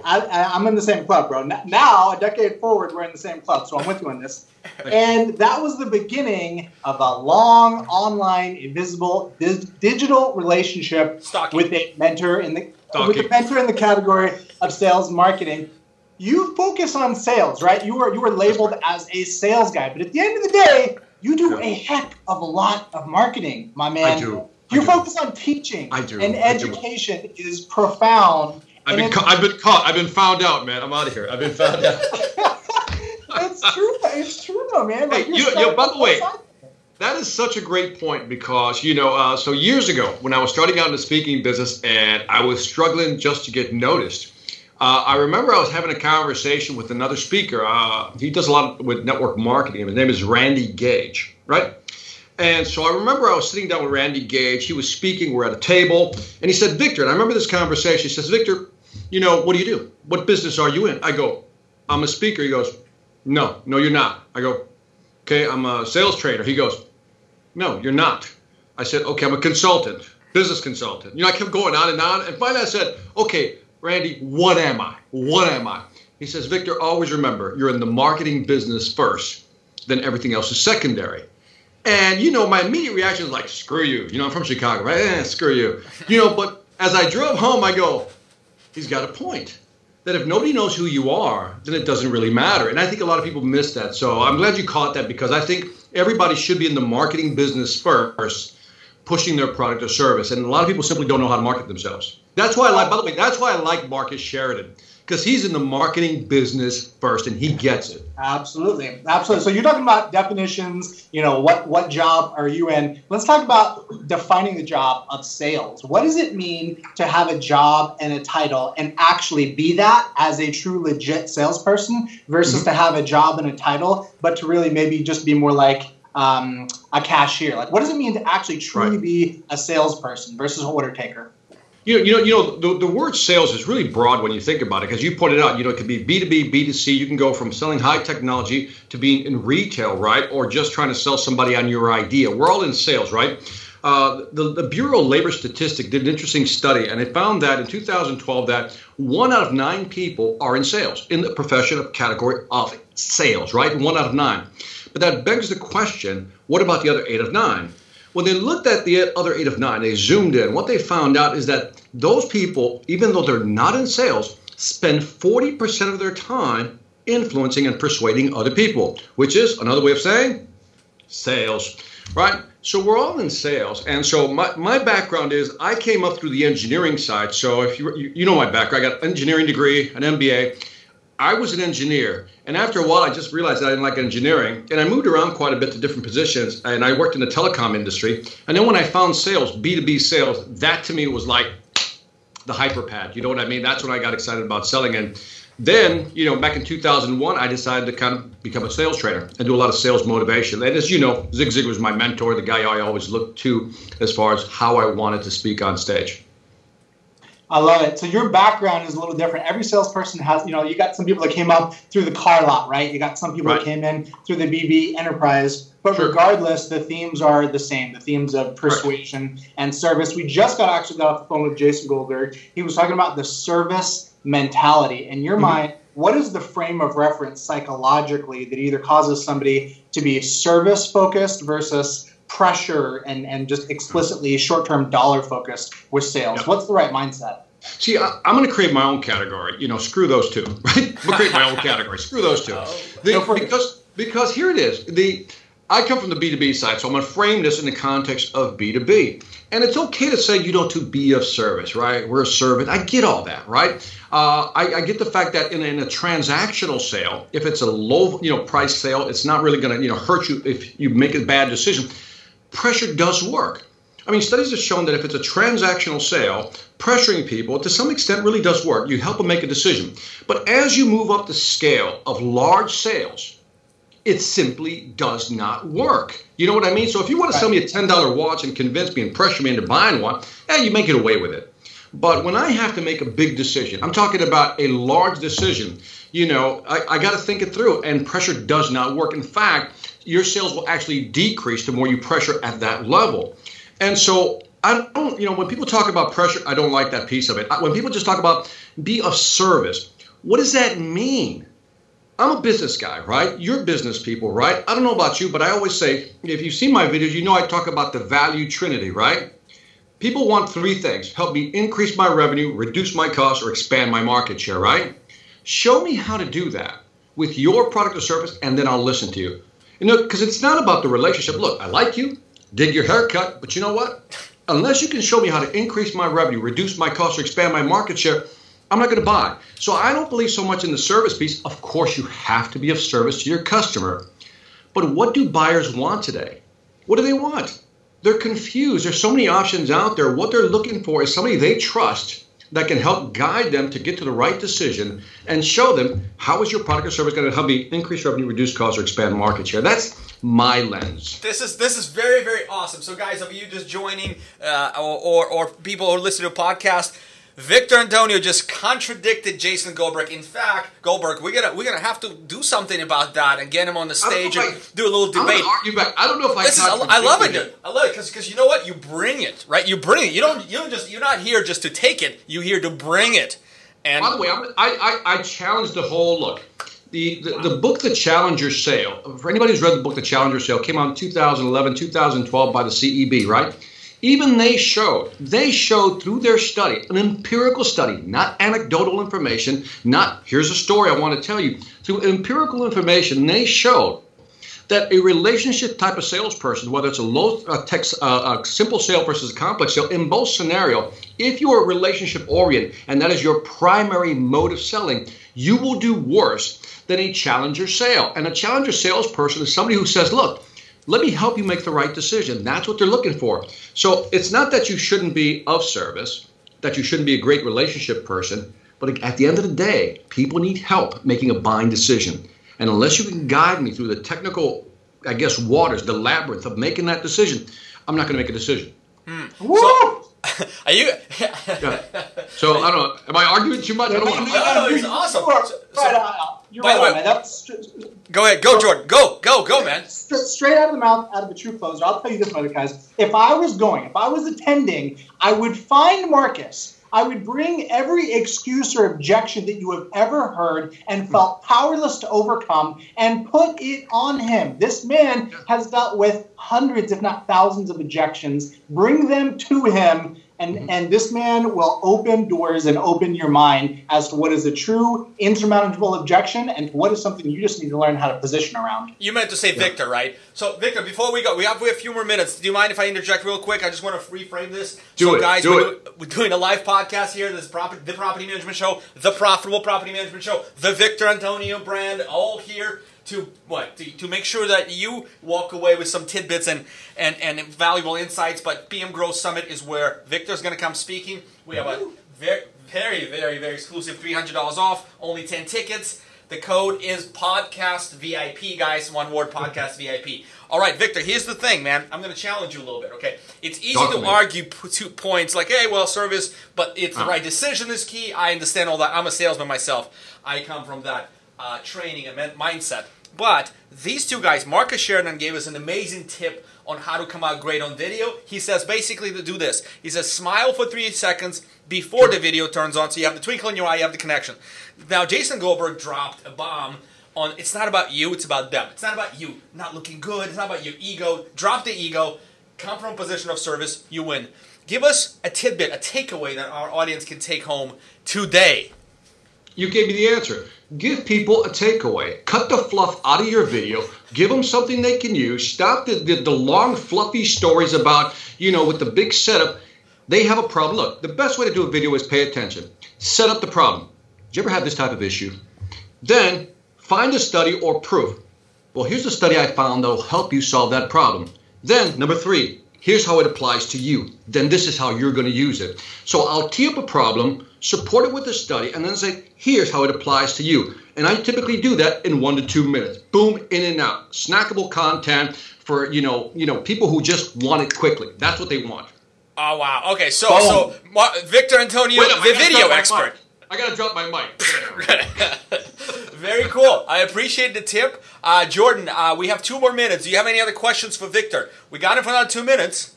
I, I, I'm in the same club, bro. Now, a decade forward, we're in the same club, so I'm with you on this. And that was the beginning of a long online, invisible, dis- digital relationship Stocking. with a mentor in the Stocking. with a mentor in the category of sales marketing. You focus on sales, right? You were you were labeled as a sales guy, but at the end of the day, you do a heck of a lot of marketing, my man. I do. Your focus on teaching I do. and education I do. is profound. I've been, ca- I've been caught. I've been found out, man. I'm out of here. I've been found out. It's true. It's true, though, man. Like, hey, you, yo, by the way, that is such a great point because, you know, uh, so years ago when I was starting out in the speaking business and I was struggling just to get noticed, Uh, I remember I was having a conversation with another speaker. Uh, he does a lot with network marketing. His name is Randy Gage, right? And so I remember I was sitting down with Randy Gage. He was speaking. We're at a table. And he said, Victor, and I remember this conversation. He says, Victor, you know, what do you do? What business are you in? I go, I'm a speaker. He goes, no, no, you're not. I go, okay, I'm a sales trainer. He goes, no, you're not. I said, okay, I'm a consultant, business consultant. You know, I kept going on and on. And finally I said, okay, Randy, what am I? What am I? He says, Victor, always remember, you're in the marketing business first, then everything else is secondary. And, you know, my immediate reaction is like, screw you. You know, I'm from Chicago, right? Eh, screw you. You know, but as I drove home, I go, he's got a point. That if nobody knows who you are, then it doesn't really matter. And I think a lot of people miss that. So I'm glad you caught that, because I think everybody should be in the marketing business first, pushing their product or service. And a lot of people simply don't know how to market themselves. That's why I like, by the way, that's why I like Marcus Sheridan, because he's in the marketing business first and he gets it. Absolutely. Absolutely. So you're talking about definitions, you know, what, what job are you in? Let's talk about defining the job of sales. What does it mean to have a job and a title and actually be that as a true legit salesperson versus mm-hmm. to have a job and a title, but to really maybe just be more like, Um, a cashier? Like, what does it mean to actually truly right. be a salesperson versus an order taker? You know, you know, you know, the, the word sales is really broad when you think about it, because you pointed out, you know, it could be B two B, B two C. You can go from selling high technology to being in retail, right? Or just trying to sell somebody on your idea. We're all in sales, right? Uh, the, the Bureau of Labor Statistics did an interesting study, and it found that in two thousand twelve that one out of nine people are in sales, in the profession of category of sales, right? One out of nine. But that begs the question, what about the other eight of nine? When they looked at the other eight of nine, they zoomed in. What they found out is that those people, even though they're not in sales, spend forty percent of their time influencing and persuading other people, which is another way of saying sales, right? So we're all in sales. And so my, my background is I came up through the engineering side. So if you, you know my background, I got an engineering degree, an M B A. I was an engineer, and after a while, I just realized that I didn't like engineering, and I moved around quite a bit to different positions, and I worked in the telecom industry, and then when I found sales, B two B sales, that to me was like the hyperpad, you know what I mean? That's when I got excited about selling, and then, you know, back in two thousand one, I decided to kind of become a sales trainer and do a lot of sales motivation, and as you know, Zig Ziglar was my mentor, the guy I always looked to as far as how I wanted to speak on stage. I love it. So your background is a little different. Every salesperson has, you know, you got some people that came up through the car lot, right? You got some people right. that came in through the B B enterprise. But sure. regardless, the themes are the same, the themes of persuasion right. and service. We just got actually got off the phone with Jason Goldberg. He was talking about the service mentality. In your mm-hmm. mind, what is the frame of reference psychologically that either causes somebody to be service focused versus pressure and, and just explicitly short-term dollar focused with sales? Yep. What's the right mindset? See, I, I'm going to create my own category. You know, screw those two. Right? I'm going to create my own category. Screw those two. Oh. The, because, because here it is. The I come from the B two B side, so I'm going to frame this in the context of B two B. And it's okay to say you don't do be of service, right? We're a servant. I get all that, right? Uh, I, I get the fact that in, in a transactional sale, if it's a low, you know, price sale, it's not really going to, you know, hurt you if you make a bad decision. Pressure does work. I mean, studies have shown that if it's a transactional sale, pressuring people to some extent really does work. You help them make a decision. But as you move up the scale of large sales, it simply does not work. You know what I mean? So if you want to sell me a ten dollar watch and convince me and pressure me into buying one, eh, you may get away with it. But when I have to make a big decision, I'm talking about a large decision, you know, I, I got to think it through, and pressure does not work. In fact, your sales will actually decrease the more you pressure at that level. And so I don't, you know, when people talk about pressure, I don't like that piece of it. I, when people just talk about be of service, what does that mean? I'm a business guy, right? You're business people, right? I don't know about you, but I always say, if you've seen my videos, you know I talk about the value trinity, right? People want three things: help me increase my revenue, reduce my costs, or expand my market share, right? Show me how to do that with your product or service, and then I'll listen to you. You know, because it's not about the relationship. Look, I like you, dig your haircut, but you know what? Unless you can show me how to increase my revenue, reduce my costs, or expand my market share, I'm not going to buy. So I don't believe so much in the service piece. Of course, you have to be of service to your customer. But what do buyers want today? What do they want? They're confused. There's so many options out there. What they're looking for is somebody they trust that can help guide them to get to the right decision and show them how is your product or service going to help me increase revenue, reduce costs, or expand market share. That's my lens. This is this is very, very awesome. So guys, if you just joining uh, or, or, or people who listen to a podcast, Victor Antonio just contradicted Jason Goldberg. In fact, Goldberg, we're gonna we're gonna have to do something about that and get him on the stage and I, do a little debate. I'm gonna argue back. I don't know if I. This is, I love it, dude. I love it because because you know what? You bring it, right? You bring it. You don't you don't just you're not here just to take it. You're here to bring it. And by the way, I'm, I I I challenge the whole look. The, the the book The Challenger Sale. For anybody who's read the book The Challenger Sale, came out in two thousand eleven, two thousand twelve by the C E B, right? Even they showed, they showed through their study, an empirical study, not anecdotal information, not here's a story I want to tell you. Through empirical information, they showed that a relationship type of salesperson, whether it's a low a text, uh, a simple sale versus a complex sale, in both scenarios, if you are relationship oriented and that is your primary mode of selling, you will do worse than a challenger sale. And a challenger salesperson is somebody who says, look, let me help you make the right decision. That's what they're looking for. So it's not that you shouldn't be of service, that you shouldn't be a great relationship person, but at the end of the day, people need help making a buying decision. And unless you can guide me through the technical, I guess, waters, the labyrinth of making that decision, I'm not going to make a decision. Mm. Woo! So- Are you? Yeah. So I don't know. Am I arguing too much? I don't want to. No, it's awesome. So, so, right on. You're right on, man. That's, go ahead, go, so, Jordan. Go, go, go, man. Straight out of the mouth, out of a true closer. I'll tell you this, my guys. If I was going, if I was attending, I would find Marcus. I would bring every excuse or objection that you have ever heard and felt powerless to overcome and put it on him. This man has dealt with hundreds, if not thousands, of objections. Bring them to him, and, mm-hmm. and this man will open doors and open your mind as to what is a true insurmountable objection and what is something you just need to learn how to position around. You meant to say yeah. Victor, right? So, Victor, before we go, we have, we have a few more minutes. Do you mind if I interject real quick? I just want to reframe this. Do so, it, guys, do we're, it. We're doing a live podcast here, this property, the Property Management Show, the Profitable Property Management Show, the Victor Antonio brand, all here. To what? To, to make sure that you walk away with some tidbits and, and, and valuable insights. But P M Grow Summit is where Victor's going to come speaking. We have a very, very, very, very exclusive three hundred dollars off, only ten tickets. The code is PODCASTVIP, guys. One word, PODCASTVIP. All right, Victor, here's the thing, man. I'm going to challenge you a little bit, okay? It's easy Talk to me. argue p- two points like, hey, well, service, but it's uh-huh. the right decision is key. I understand all that. I'm a salesman myself. I come from that uh, training and mindset. But these two guys, Marcus Sheridan gave us an amazing tip on how to come out great on video. He says basically to do this. He says smile for three seconds before the video turns on so you have the twinkle in your eye, you have the connection. Now Jason Goldberg dropped a bomb on it's not about you, it's about them. It's not about you not looking good, it's not about your ego. Drop the ego, come from a position of service, you win. Give us a tidbit, a takeaway that our audience can take home today. You gave me the answer. Give people a takeaway. Cut the fluff out of your video. Give them something they can use. Stop the, the, the long, fluffy stories about, you know, with the big setup. They have a problem. Look, the best way to do a video is pay attention. Set up the problem. Did you ever have this type of issue? Then find a study or proof. Well, here's a study I found that will help you solve that problem. Then, number three, here's how it applies to you. Then this is how you're going to use it. So I'll tee up a problem, support it with a study, and then say, here's how it applies to you. And I typically do that in one to two minutes. Boom, in and out. Snackable content for, you know, you know, people who just want it quickly. That's what they want. Oh, wow. Okay, so Boom. so Mar- Victor Antonio, up, the video expert. I got to drop my mic. Very cool. I appreciate the tip. Uh, Jordan, uh, we have two more minutes. Do you have any other questions for Victor? We got him for another two minutes.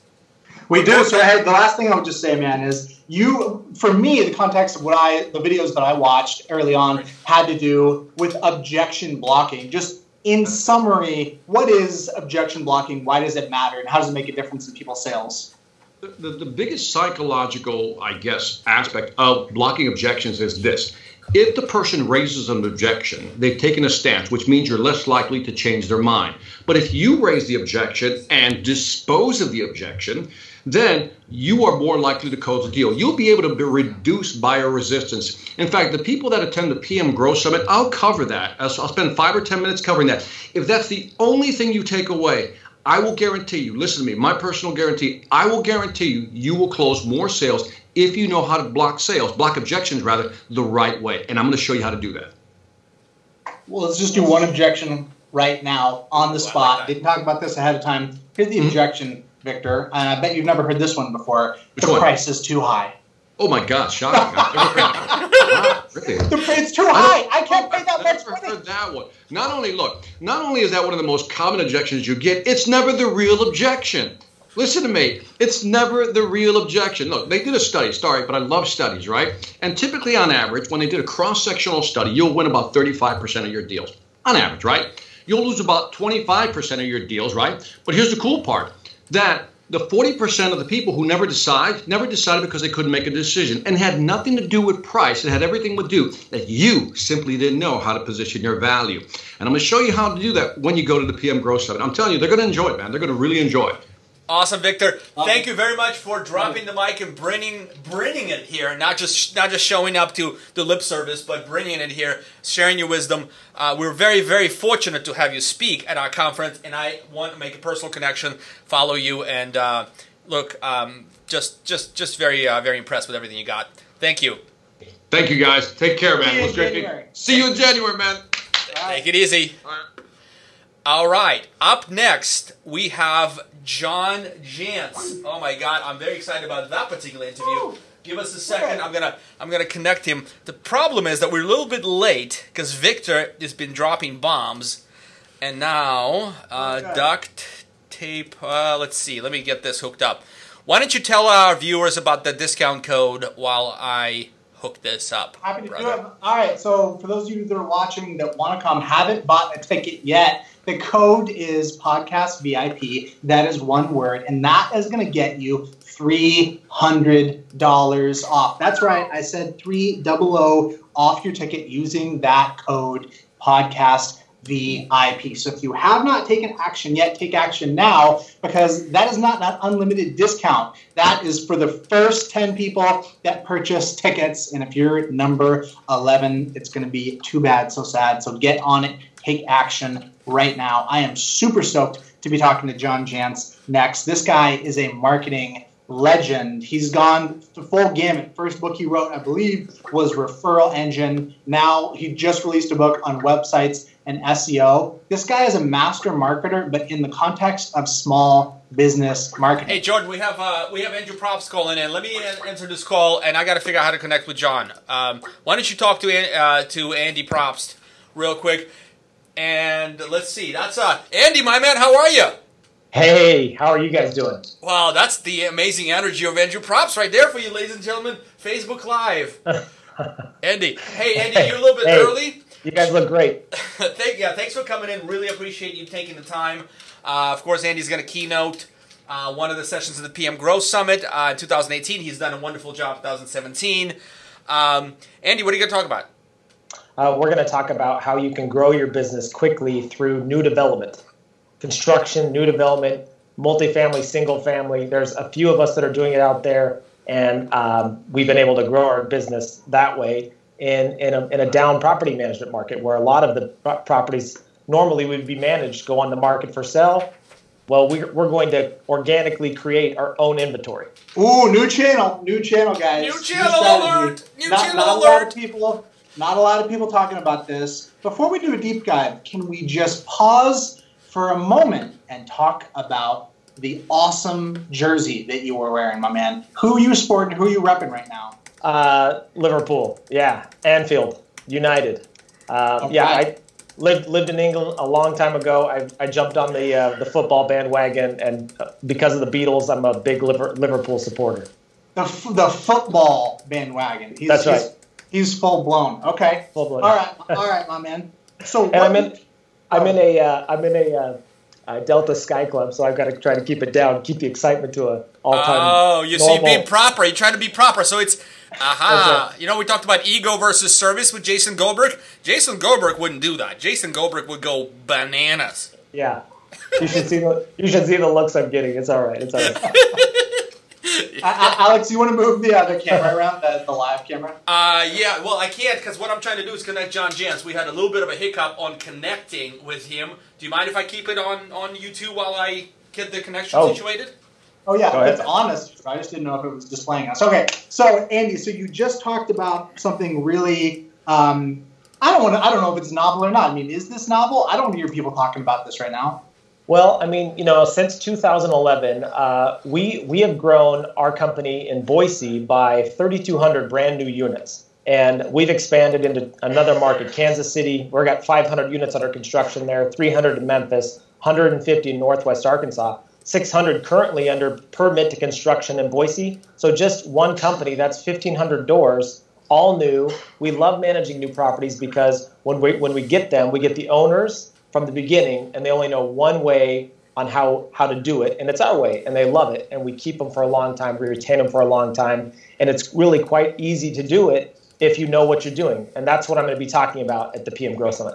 We do. So hey, the last thing I would just say, man, is you, for me, the context of what I, the videos that I watched early on had to do with objection blocking. Just in summary, what is objection blocking? Why does it matter? And how does it make a difference in people's sales? The, the, the biggest psychological, I guess, aspect of blocking objections is this. If the person raises an objection, they've taken a stance, which means you're less likely to change their mind. But if you raise the objection and dispose of the objection, then you are more likely to close the deal. You'll be able to be reduce buyer resistance. In fact, the people that attend the P M Grow Summit, I'll cover that. I'll, I'll spend five or ten minutes covering that. If that's the only thing you take away, I will guarantee you, listen to me, my personal guarantee, I will guarantee you, you will close more sales if you know how to block sales, block objections rather, the right way. And I'm going to show you how to do that. Well, let's just do one objection right now on the spot. Didn't talk about this ahead of time. Here's the mm-hmm. objection, Victor. Uh, I bet you've never heard this one before. Which the one? Price is too high. Oh my God! Shocking! Wow, really? The price too high. I, I can't pay that much money. Heard that one. Not only look, not only is that one of the most common objections you get, it's never the real objection. Listen to me. It's never the real objection. Look, they did a study. Sorry, but I love studies, right? And typically, on average, when they did a cross-sectional study, you'll win about thirty-five percent of your deals, on average, right? You'll lose about twenty-five percent of your deals, right? But here's the cool part: that the forty percent of the people who never decide, never decided because they couldn't make a decision, and had nothing to do with price. It had everything to do that you simply didn't know how to position your value. And I'm going to show you how to do that when you go to the P M Grow Summit. I'm telling you, they're going to enjoy it, man. They're going to really enjoy it. Awesome, Victor. Thank you very much for dropping the mic and bringing bringing it here, not just not just showing up to the lip service, but bringing it here, sharing your wisdom. Uh, we're very, very fortunate to have you speak at our conference, and I want to make a personal connection, follow you, and uh, look, um, just just just very, uh, very impressed with everything you got. Thank you. Thank you, guys. Take care, man. It was great. See you in January, man. Bye. Take it easy. All right. All right. Up next, we have John Jantsch. Oh my God, I'm very excited about that particular interview. Give us a second. I'm gonna I'm gonna connect him. The problem is that we're a little bit late because Victor has been dropping bombs, and now uh, duct tape. Uh, let's see. Let me get this hooked up. Why don't you tell our viewers about the discount code while I hook this up? Happy to brother. do it. All right. So for those of you that are watching that want to come, haven't bought a ticket yet, the code is podcast V I P. That is one word, and that is going to get you three hundred dollars off. That's right. I said three double O off your ticket using that code podcast V I P. So if you have not taken action yet, take action now, because that is not an unlimited discount. That is for the first ten people that purchase tickets, and if you're number eleven, it's going to be too bad, so sad. So get on it. Take action right now. I am super stoked to be talking to John Jantsch next. This guy is a marketing legend. He's gone the full gamut. First book he wrote, I believe, was Referral Engine. Now he just released a book on websites and S E O. This guy is a master marketer, but in the context of small business marketing. Hey, Jordan, we have uh, we have Andrew Propst calling in. Let me answer this call, and I got to figure out how to connect with John. Um, why don't you talk to uh, to Andy Propst real quick? And let's see. That's uh, Andy, my man. How are you? Hey, how are you guys doing? Wow, that's the amazing energy of Andrew Propst right there for you, ladies and gentlemen. Facebook Live. Andy, hey Andy, you're a little bit hey, early. You guys look great. Thank yeah, thanks for coming in. Really appreciate you taking the time. Uh, of course, Andy's going to keynote uh, one of the sessions of the P M Grow Summit uh, in two thousand eighteen. He's done a wonderful job in two thousand seventeen. Um, Andy, what are you going to talk about? Uh, we're going to talk about how you can grow your business quickly through new development, construction, new development, multifamily, single family. There's a few of us that are doing it out there, and um, we've been able to grow our business that way in in a, in a down property management market where a lot of the pro- properties normally would be managed go on the market for sale. Well, we're, we're going to organically create our own inventory. Ooh, new channel, new channel, guys. New channel alert, new not, channel not alert. A lot of people. Not a lot of people talking about this. Before we do a deep dive, can we just pause for a moment and talk about the awesome jersey that you were wearing, my man? Who are you sporting? Who are you repping right now? Uh, Liverpool. Yeah, Anfield United. Um, okay. Yeah, I lived lived in England a long time ago. I I jumped on the uh, the football bandwagon, and because of the Beatles, I'm a big Liverpool supporter. The f- the football bandwagon. He's, That's right. He's, He's full blown. Okay. Full blown. All right. All right, my man. So what I'm in, I'm in a, uh, I'm in a, uh, a Delta Sky Club, so I've got to try to keep it down, keep the excitement to a all time. Oh, you normal. See, being proper. You try to be proper. So it's, aha. Right. You know, we talked about ego versus service with Jason Goldberg. Jason Goldberg wouldn't do that. Jason Goldberg would go bananas. Yeah. You should see the, you should see the looks I'm getting. It's all right. It's all right. I, I, Alex, you want to move the other camera around, the, the live camera? Uh, yeah, well, I can't, because what I'm trying to do is connect John Jantsch. We had a little bit of a hiccup on connecting with him. Do you mind if I keep it on, on YouTube while I get the connection oh. situated? Oh, yeah, it's on us. I just didn't know if it was displaying us. Okay, so, Andy, so you just talked about something really um, – I don't want to, I don't know if it's novel or not. I mean, is this novel? I don't hear people talking about this right now. Well, I mean, you know, since two thousand eleven, uh, we we have grown our company in Boise by thirty-two hundred brand new units, and we've expanded into another market, Kansas City. We've got five hundred units under construction there, three hundred in Memphis, one hundred fifty in Northwest Arkansas, six hundred currently under permit to construction in Boise. So just one company, that's fifteen hundred doors, all new. We love managing new properties because when we when we get them, we get the owners from the beginning, and they only know one way on how, how to do it, and it's our way, and they love it, and we keep them for a long time, we retain them for a long time, and it's really quite easy to do it if you know what you're doing, and that's what I'm going to be talking about at the P M Grow Summit.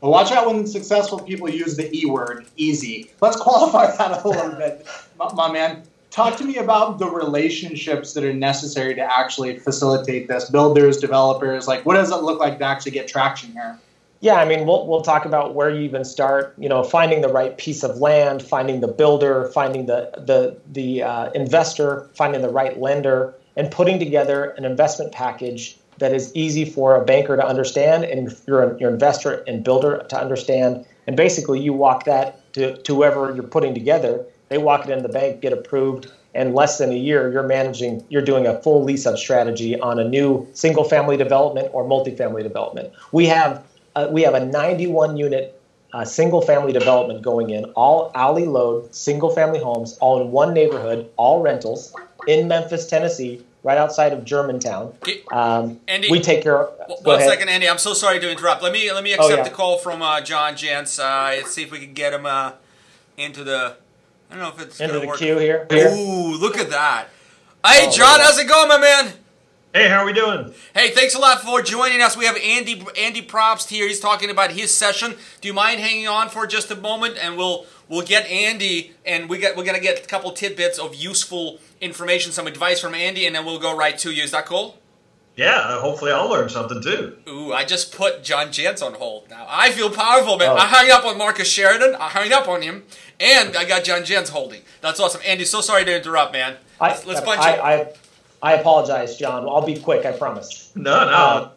Well, watch out when successful people use the E word, easy. Let's qualify that a little bit, my, my man. Talk to me about the relationships that are necessary to actually facilitate this, builders, developers, like what does it look like to actually get traction here? Yeah, I mean, we'll we'll talk about where you even start. You know, finding the right piece of land, finding the builder, finding the the the uh, investor, finding the right lender, and putting together an investment package that is easy for a banker to understand and your your investor and builder to understand. And basically, you walk that to, to whoever you're putting together. They walk it in the bank, get approved, and less than a year, you're managing. You're doing a full lease-up strategy on a new single-family development or multifamily development. We have. Uh, we have a ninety-one unit uh, single-family development going in, all alley load, single-family homes, all in one neighborhood, all rentals, in Memphis, Tennessee, right outside of Germantown. Um, Andy, we take care of, well, one ahead. second, Andy. I'm so sorry to interrupt. Let me let me accept oh, yeah. the call from uh, John Jantsch. Uh, let's see if we can get him uh, into the. I don't know if it's into the work. queue here. here. Ooh, look at that! Hey, oh, John, how's it going, my man? Hey, how are we doing? Hey, thanks a lot for joining us. We have Andy Andy Propst here. He's talking about his session. Do you mind hanging on for just a moment, and we'll we'll get Andy, and we get we're gonna get a couple tidbits of useful information, some advice from Andy, and then we'll go right to you. Is that cool? Yeah, hopefully I'll learn something too. Ooh, I just put John Jantsch on hold now. I feel powerful, man. Oh. I hung up on Marcus Sheridan. I hung up on him, and I got John Jantsch holding. That's awesome, Andy. So sorry to interrupt, man. I, let's let's punch I, I, I, I apologize, John. I'll be quick, I promise. No, no. Uh,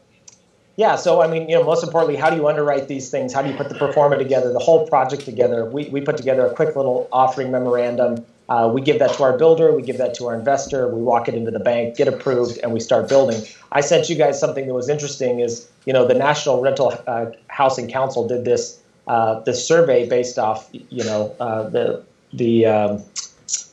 yeah, so, I mean, you know, most importantly, how do you underwrite these things? How do you put the pro forma together, the whole project together? We we put together a quick little offering memorandum. Uh, we give that to our builder. We give that to our investor. We walk it into the bank, get approved, and we start building. I sent you guys something that was interesting is, you know, the National Rental uh, Housing Council did this uh, this survey based off, you know, uh, the, the, um,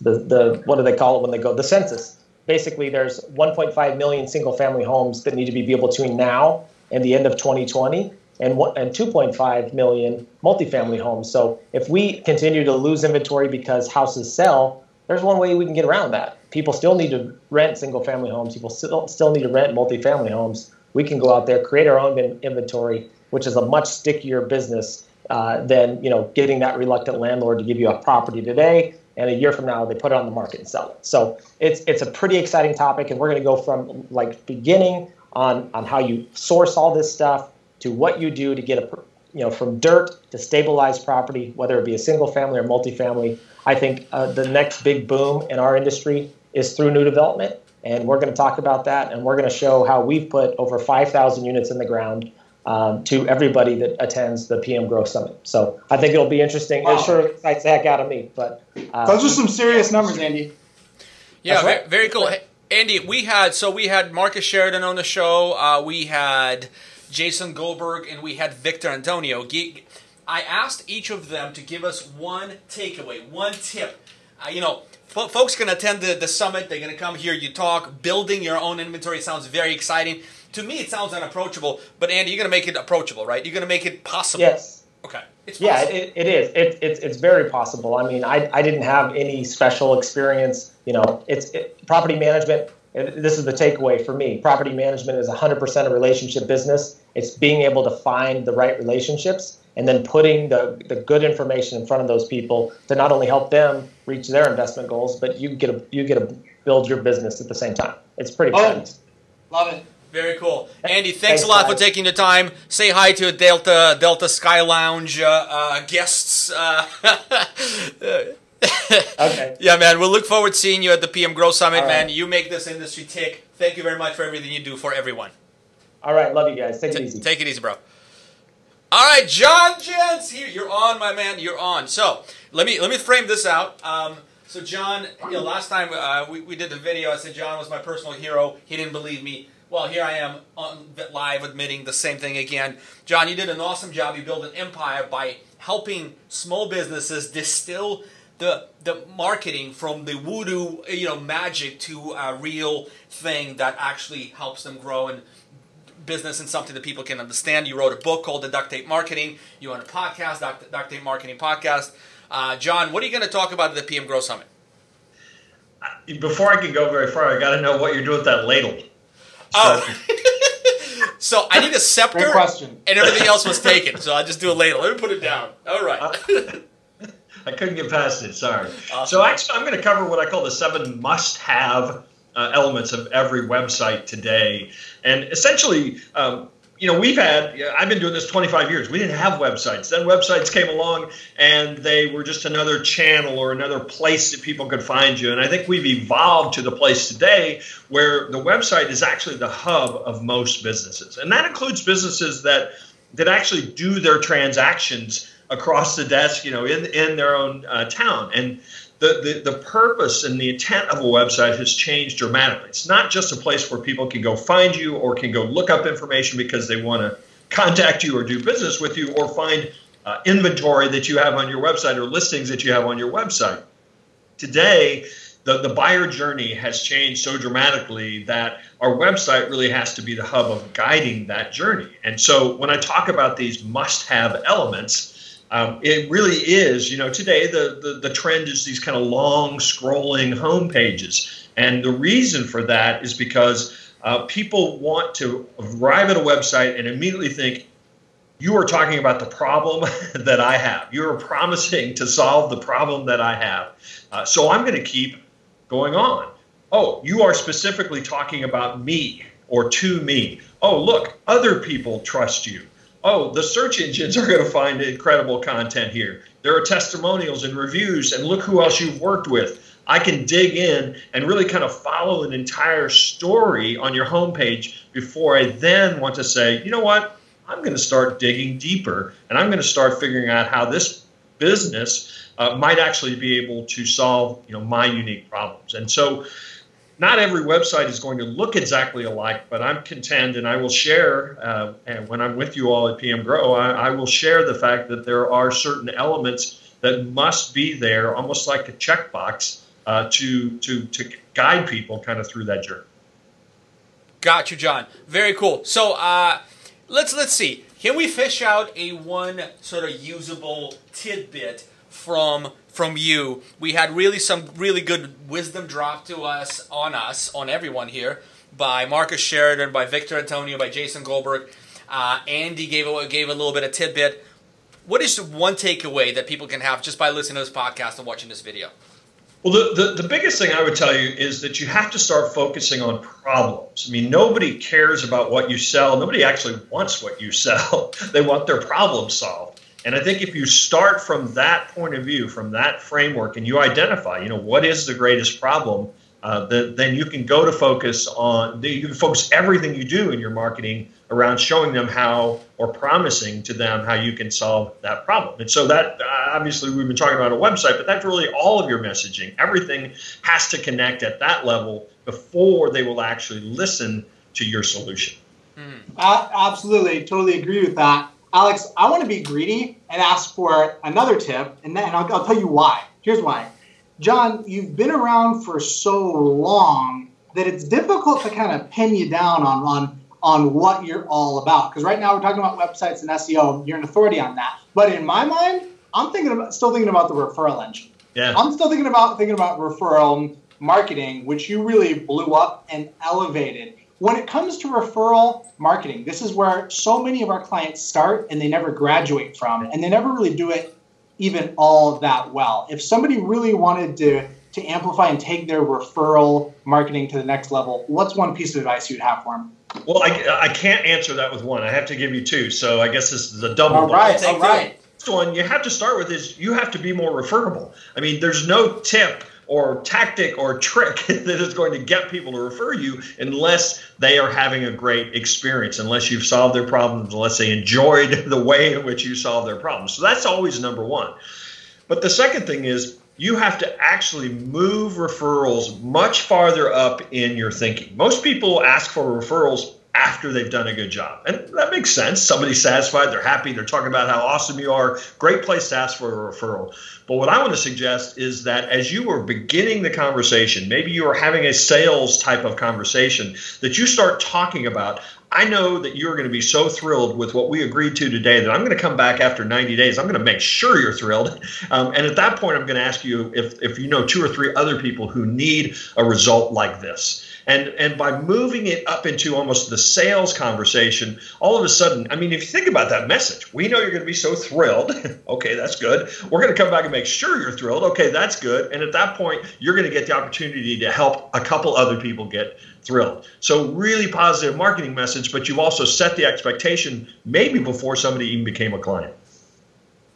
the, the, what do they call it when they go, the census. Basically, there's one point five million single-family homes that need to be built between now and the end of twenty twenty, and and two point five million multifamily homes. So if we continue to lose inventory because houses sell, there's one way we can get around that. People still need to rent single-family homes. People still still need to rent multifamily homes. We can go out there, create our own inventory, which is a much stickier business uh, than you know getting that reluctant landlord to give you a property today. And a year from now, they put it on the market and sell it. So it's it's a pretty exciting topic, and we're going to go from like beginning on on how you source all this stuff to what you do to get a you know from dirt to stabilized property, whether it be a single family or multifamily. I think uh, the next big boom in our industry is through new development, and we're going to talk about that, and we're going to show how we've put over five thousand units in the ground um, to everybody that attends the P M Grow Summit. So I think it'll be interesting. Wow. It sure excites the heck out of me. But uh, those are some serious numbers, Andy. Yeah, right. Very cool. Hey, Andy, we had so we had Marcus Sheridan on the show. Uh, we had Jason Goldberg, and we had Victor Antonio. I asked each of them to give us one takeaway, one tip. Uh, you know, f- folks can attend the, the summit. They're going to come here. You talk. Building your own inventory sounds very exciting. To me, it sounds unapproachable, but Andy, you're going to make it approachable, right? You're going to make it possible. Yes. Okay. It's possible. Yeah, it, it is. It, it, it's very possible. I mean, I, I didn't have any special experience. You know, it's it, property management. It, this is the takeaway for me. Property management is one hundred percent a relationship business. It's being able to find the right relationships and then putting the, the good information in front of those people to not only help them reach their investment goals, but you get a you get a build your business at the same time. It's pretty fun. Oh, love it. Very cool. Andy, thanks, thanks a lot guys. for taking the time. Say hi to Delta Delta Sky Lounge uh, uh, guests. Uh, okay. Yeah, man. We'll look forward to seeing you at the P M Grow Summit, right. man. You make this industry tick. Thank you very much for everything you do for everyone. All right. Love you guys. Take it T- easy. Take it easy, bro. All right, John Jantsch here. You're on, my man. You're on. So let me let me frame this out. Um, so John, you know, last time uh, we we did the video, I said John was my personal hero. He didn't believe me. Well, here I am on live admitting the same thing again. John, you did an awesome job. You built an empire by helping small businesses distill the the marketing from the voodoo, you know, magic to a real thing that actually helps them grow and business and something that people can understand. You wrote a book called The Duct Tape Marketing. You own a podcast, Duct Tape Marketing Podcast. Uh, John, what are you going to talk about at the P M Grow Summit? Before I can go very far, I got to know what you're doing with that ladle. Oh, so I need a scepter, and everything else was taken, so I'll just do a ladle. Let me put it down. All right. I, I couldn't get past it, sorry. Awesome. So I, I'm going to cover what I call the seven must-have Uh, elements of every website today. And essentially, um, you know, we've had, I've been doing this twenty-five years. We didn't have websites. Then websites came along and they were just another channel or another place that people could find you. And I think we've evolved to the place today where the website is actually the hub of most businesses. And that includes businesses that that actually do their transactions across the desk, you know, in, in their own uh, town. And The, the the purpose and the intent of a website has changed dramatically. It's not just a place where people can go find you or can go look up information because they want to contact you or do business with you or find uh, inventory that you have on your website or listings that you have on your website. Today, the, the buyer journey has changed so dramatically that our website really has to be the hub of guiding that journey. And so when I talk about these must-have elements, Um, it really is, you know, today the, the, the trend is these kind of long scrolling home pages. And the reason for that is because uh, people want to arrive at a website and immediately think, you are talking about the problem that I have. You're promising to solve the problem that I have. Uh, so I'm going to keep going on. Oh, you are specifically talking about me or to me. Oh, look, other people trust you. Oh, the search engines are going to find incredible content here. There are testimonials and reviews, and look who else you've worked with. I can dig in and really kind of follow an entire story on your homepage before I then want to say, you know what, I'm going to start digging deeper, and I'm going to start figuring out how this business uh, might actually be able to solve, you know, my unique problems. And so not every website is going to look exactly alike, but I'm content, and I will share, uh, and when I'm with you all at P M Grow, I, I will share the fact that there are certain elements that must be there, almost like a checkbox, uh, to, to, to guide people kind of through that journey. Got you, John. Very cool. So uh, let's let's see. Can we fish out a one sort of usable tidbit from from you? We had really some really good wisdom dropped to us on us on everyone here by Marcus Sheridan, by Victor Antonio, by Jason Goldberg. Uh, Andy gave a, gave a little bit of tidbit. What is one takeaway that people can have just by listening to this podcast and watching this video? Well, the, the, the biggest thing I would tell you is that you have to start focusing on problems. I mean, nobody cares about what you sell. Nobody actually wants what you sell. They want their problem solved. And I think if you start from that point of view, from that framework, and you identify, you know, what is the greatest problem, uh, the, then you can go to focus on, you can focus everything you do in your marketing around showing them how, or promising to them how you can solve that problem. And so that, uh, obviously, we've been talking about a website, but that's really all of your messaging. Everything has to connect at that level before they will actually listen to your solution. Mm. Uh, absolutely. Totally agree with that. Alex, I want to be greedy and ask for another tip, and then I'll, I'll tell you why. Here's why. John, you've been around for so long that it's difficult to kind of pin you down on, on, on what you're all about. Because right now we're talking about websites and S E O. You're an authority on that. But in my mind, I'm thinking about, still thinking about the referral engine. Yeah. I'm still thinking about thinking about referral marketing, which you really blew up and elevated. When it comes to referral marketing, this is where so many of our clients start and they never graduate from, and they never really do it even all that well. If somebody really wanted to to amplify and take their referral marketing to the next level? What's one piece of advice you'd have for them? Well, I, I can't answer that with one. I have to give you two. So I guess this is the double. All right, all right. The first one you have to start with is you have to be more referable. I mean, there's no tip or tactic or trick that is going to get people to refer you unless they are having a great experience, unless you've solved their problems, unless they enjoyed the way in which you solve their problems. So that's always number one. But the second thing is, you have to actually move referrals much farther up in your thinking. Most people ask for referrals after they've done a good job. And that makes sense. Somebody's satisfied, they're happy, they're talking about how awesome you are. Great place to ask for a referral. But what I want to suggest is that as you are beginning the conversation, maybe you are having a sales type of conversation, that you start talking about, I know that you're going to be so thrilled with what we agreed to today that I'm going to come back after ninety days. I'm going to make sure you're thrilled. Um, and at that point, I'm going to ask you if, if you know two or three other people who need a result like this. And, and by moving it up into almost the sales conversation, all of a sudden, I mean, if you think about that message, we know you're going to be so thrilled. Okay, that's good. We're going to come back and make sure you're thrilled. Okay, that's good. And at that point, you're going to get the opportunity to help a couple other people get thrilled. So really positive marketing message, but you've also set the expectation maybe before somebody even became a client.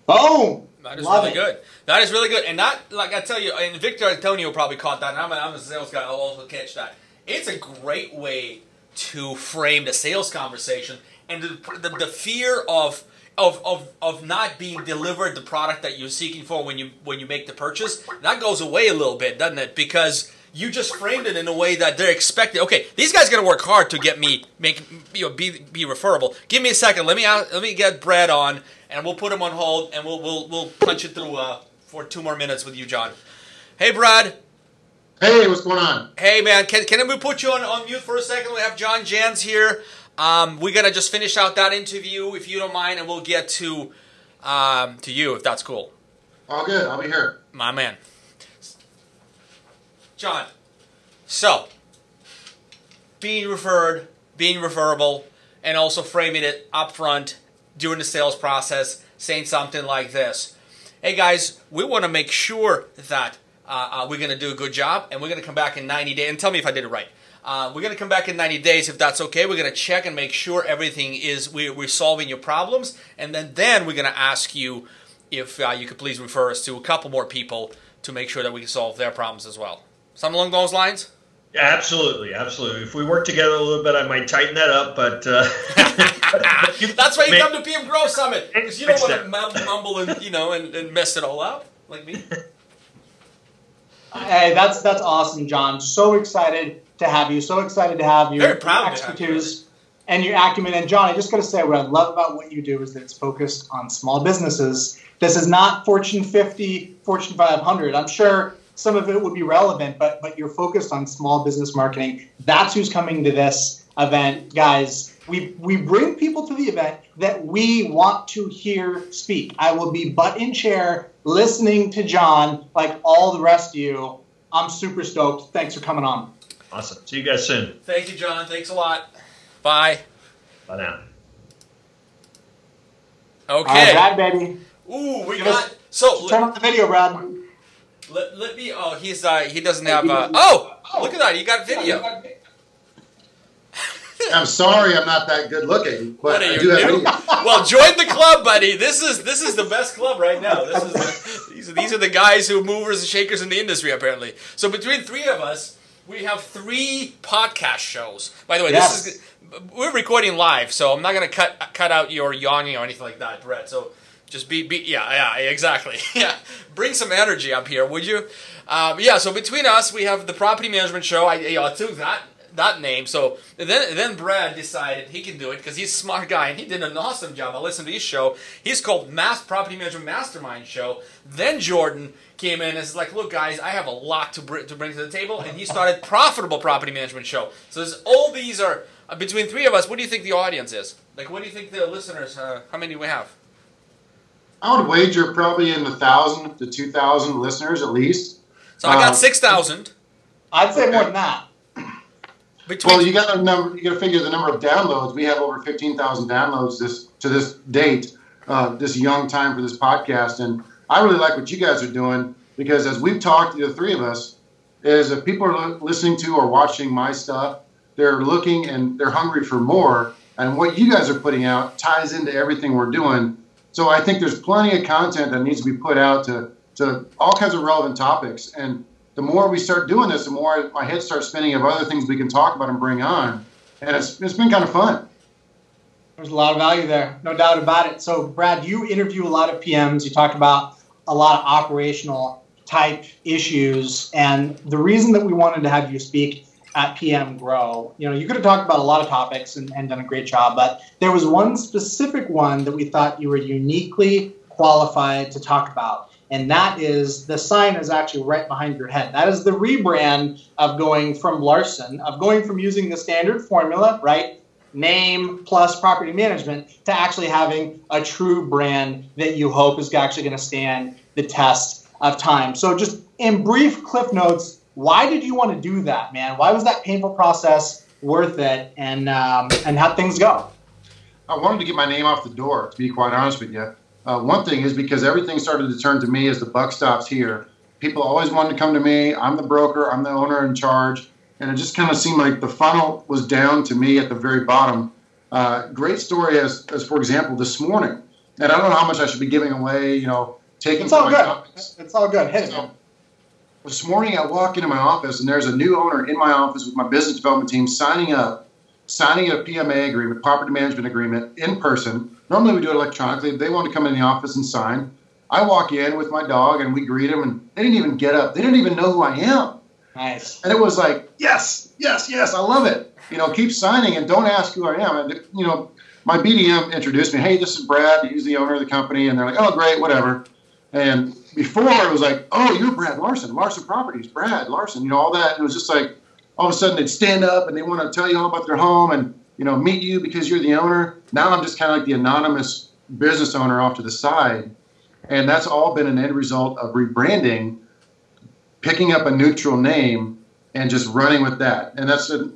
Boom. That is Love really it. good. That is really good. And that, like I tell you, and Victor Antonio probably caught that, and I'm a, I'm a sales guy. I'll also catch that. It's a great way to frame the sales conversation, and the, the, the fear of, of of of not being delivered the product that you're seeking for when you when you make the purchase, that goes away a little bit, doesn't it? Because you just framed it in a way that they're expecting. Okay, these guys got to work hard to get me make you know be be referable. Give me a second. Let me out, let me get Brad on, and we'll put him on hold, and we'll we'll we'll punch it through uh, for two more minutes with you, John. Hey, Brad. Hey, what's going on? Hey, man. Can can we put you on, on mute for a second? We have John Jantsch here. Um, we're going to just finish out that interview, if you don't mind, and we'll get to um, to you, if that's cool. All good. I'll be here. My man. John, so being referred, being referable, and also framing it up front during the sales process, saying something like this. Hey, guys, we want to make sure that Uh, uh, we're going to do a good job, and we're going to come back in ninety days. And tell me if I did it right. Uh, we're going to come back in ninety days, if that's okay. We're going to check and make sure everything is, we, we're solving your problems. And then, then we're going to ask you if uh, you could please refer us to a couple more people to make sure that we can solve their problems as well. Something along those lines? Yeah, absolutely, absolutely. If we work together a little bit, I might tighten that up, but... Uh... That's why you come to P M Grow Summit, because you don't want to mumble and, you know, and, and mess it all up like me. Hey, that's that's awesome, John. So excited to have you. So excited to have your expertise and your acumen. And John, I just got to say, what I love about what you do is that it's focused on small businesses. This is not Fortune fifty, Fortune five hundred. I'm sure some of it would be relevant, but but you're focused on small business marketing. That's who's coming to this event, guys. We we bring people to the event that we want to hear speak. I will be butt in chair listening to John like all the rest of you. I'm super stoked. Thanks for coming on. Awesome. See you guys soon. Thank you, John. Thanks a lot. Bye. Bye now. Okay. All right, baby. Ooh, we got so turn off the video, Brad. Let, let me. Oh, he's uh, he doesn't have. Uh, oh, look at that. He got video. I'm sorry I'm not that good looking, but I do have video. Well, join the club, buddy. This is this is the best club right now. This is the, these, are, these are the guys who are movers and shakers in the industry, apparently. So between three of us, we have three podcast shows. By the way, yes. this is we're recording live, so I'm not going to cut cut out your yawning or anything like that, Brett. So just be, be yeah, yeah, exactly. Yeah, bring some energy up here, would you? Um, yeah, so between us, we have the Property Management Show. I, you know, I took that. That name. So then, then Brad decided he can do it because he's a smart guy and he did an awesome job. I listened to his show. He's called Mass Property Management Mastermind Show. Then Jordan came in and is like, "Look, guys, I have a lot to br- to bring to the table," and he started Profitable Property Management Show. So all these are uh, between three of us. What do you think the audience is? Like, what do you think the listeners? Uh, how many do we have? I would wager probably in the thousand to two thousand listeners at least. So um, I got six thousand. I'd say more than that. Between well, you got to number. You got to figure the number of downloads. We have over fifteen thousand downloads this to this date, uh, this young time for this podcast. And I really like what you guys are doing. Because as we've talked, the three of us, is if people are listening to or watching my stuff, they're looking and they're hungry for more. And what you guys are putting out ties into everything we're doing. So I think there's plenty of content that needs to be put out to, to all kinds of relevant topics. And the more we start doing this, the more my head starts spinning of other things we can talk about and bring on. And it's it's been kind of fun. There's a lot of value there, no doubt about it. So, Brad, you interview a lot of P Ms. You talk about a lot of operational type issues. And the reason that we wanted to have you speak at P M Grow, you know, you could have talked about a lot of topics and, and done a great job, but there was one specific one that we thought you were uniquely qualified to talk about. And that is, the sign is actually right behind your head. That is the rebrand of going from Larson, of going from using the standard formula, right? Name plus property management, to actually having a true brand that you hope is actually going to stand the test of time. So just in brief cliff notes, why did you want to do that, man? Why was that painful process worth it? And, um, and how'd things go? I wanted to get my name off the door, to be quite honest with you. Uh, one thing is because everything started to turn to me as the buck stops here. People always wanted to come to me. I'm the broker. I'm the owner in charge. And it just kind of seemed like the funnel was down to me at the very bottom. Uh, great story as, as, for example, this morning. And I don't know how much I should be giving away, you know, taking it's all good. Topics. It's all good. Hey. So, this morning I walk into my office and there's a new owner in my office with my business development team signing up, signing a P M A agreement, property management agreement, in person. Normally we do it electronically. They want to come in the office and sign. I walk in with my dog and we greet them, and they didn't even get up. They didn't even know who I am. Nice. And it was like, yes, yes, yes, I love it. You know, keep signing and don't ask who I am. And, you know, my B D M introduced me. Hey, this is Brad. He's the owner of the company. And they're like, oh, great, whatever. And before it was like, oh, you're Brad Larson, Larson Properties, Brad Larson, you know, all that. And it was just like, all of a sudden they'd stand up and they want to tell you all about their home and, you know, meet you because you're the owner. Now I'm just kind of like the anonymous business owner off to the side. And that's all been an end result of rebranding, picking up a neutral name and just running with that. And that's a,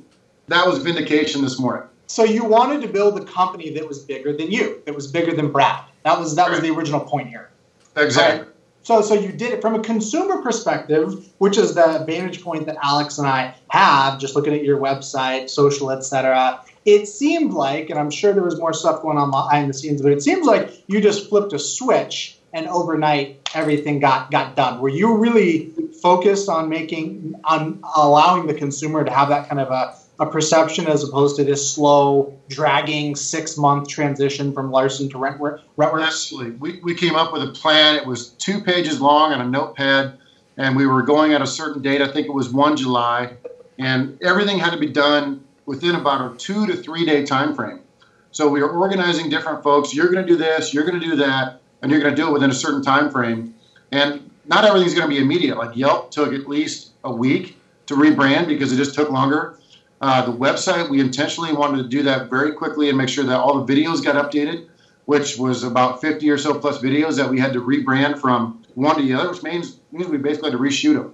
that was vindication this morning. So you wanted to build a company that was bigger than you, that was bigger than Brad. That was that right. was the original point here. Exactly. Right? So so you did it from a consumer perspective, which is the vantage point that Alex and I have, just looking at your website, social, et cetera. It seemed like, and I'm sure there was more stuff going on behind the scenes, but it seems like you just flipped a switch and overnight everything got, got done. Were you really focused on making, on allowing the consumer to have that kind of a, a perception as opposed to this slow, dragging six-month transition from Larson to Rentworth? Absolutely. We, we came up with a plan. It was two pages long on a notepad, and we were going at a certain date. I think it was the first of July, and everything had to be done within about a two- to three-day time frame. So we were organizing different folks. You're going to do this, you're going to do that, and you're going to do it within a certain time frame. And not everything's going to be immediate. Like Yelp took at least a week to rebrand because it just took longer. Uh, the website, we intentionally wanted to do that very quickly and make sure that all the videos got updated, which was about fifty or so plus videos that we had to rebrand from one to the other, which means, means we basically had to reshoot them.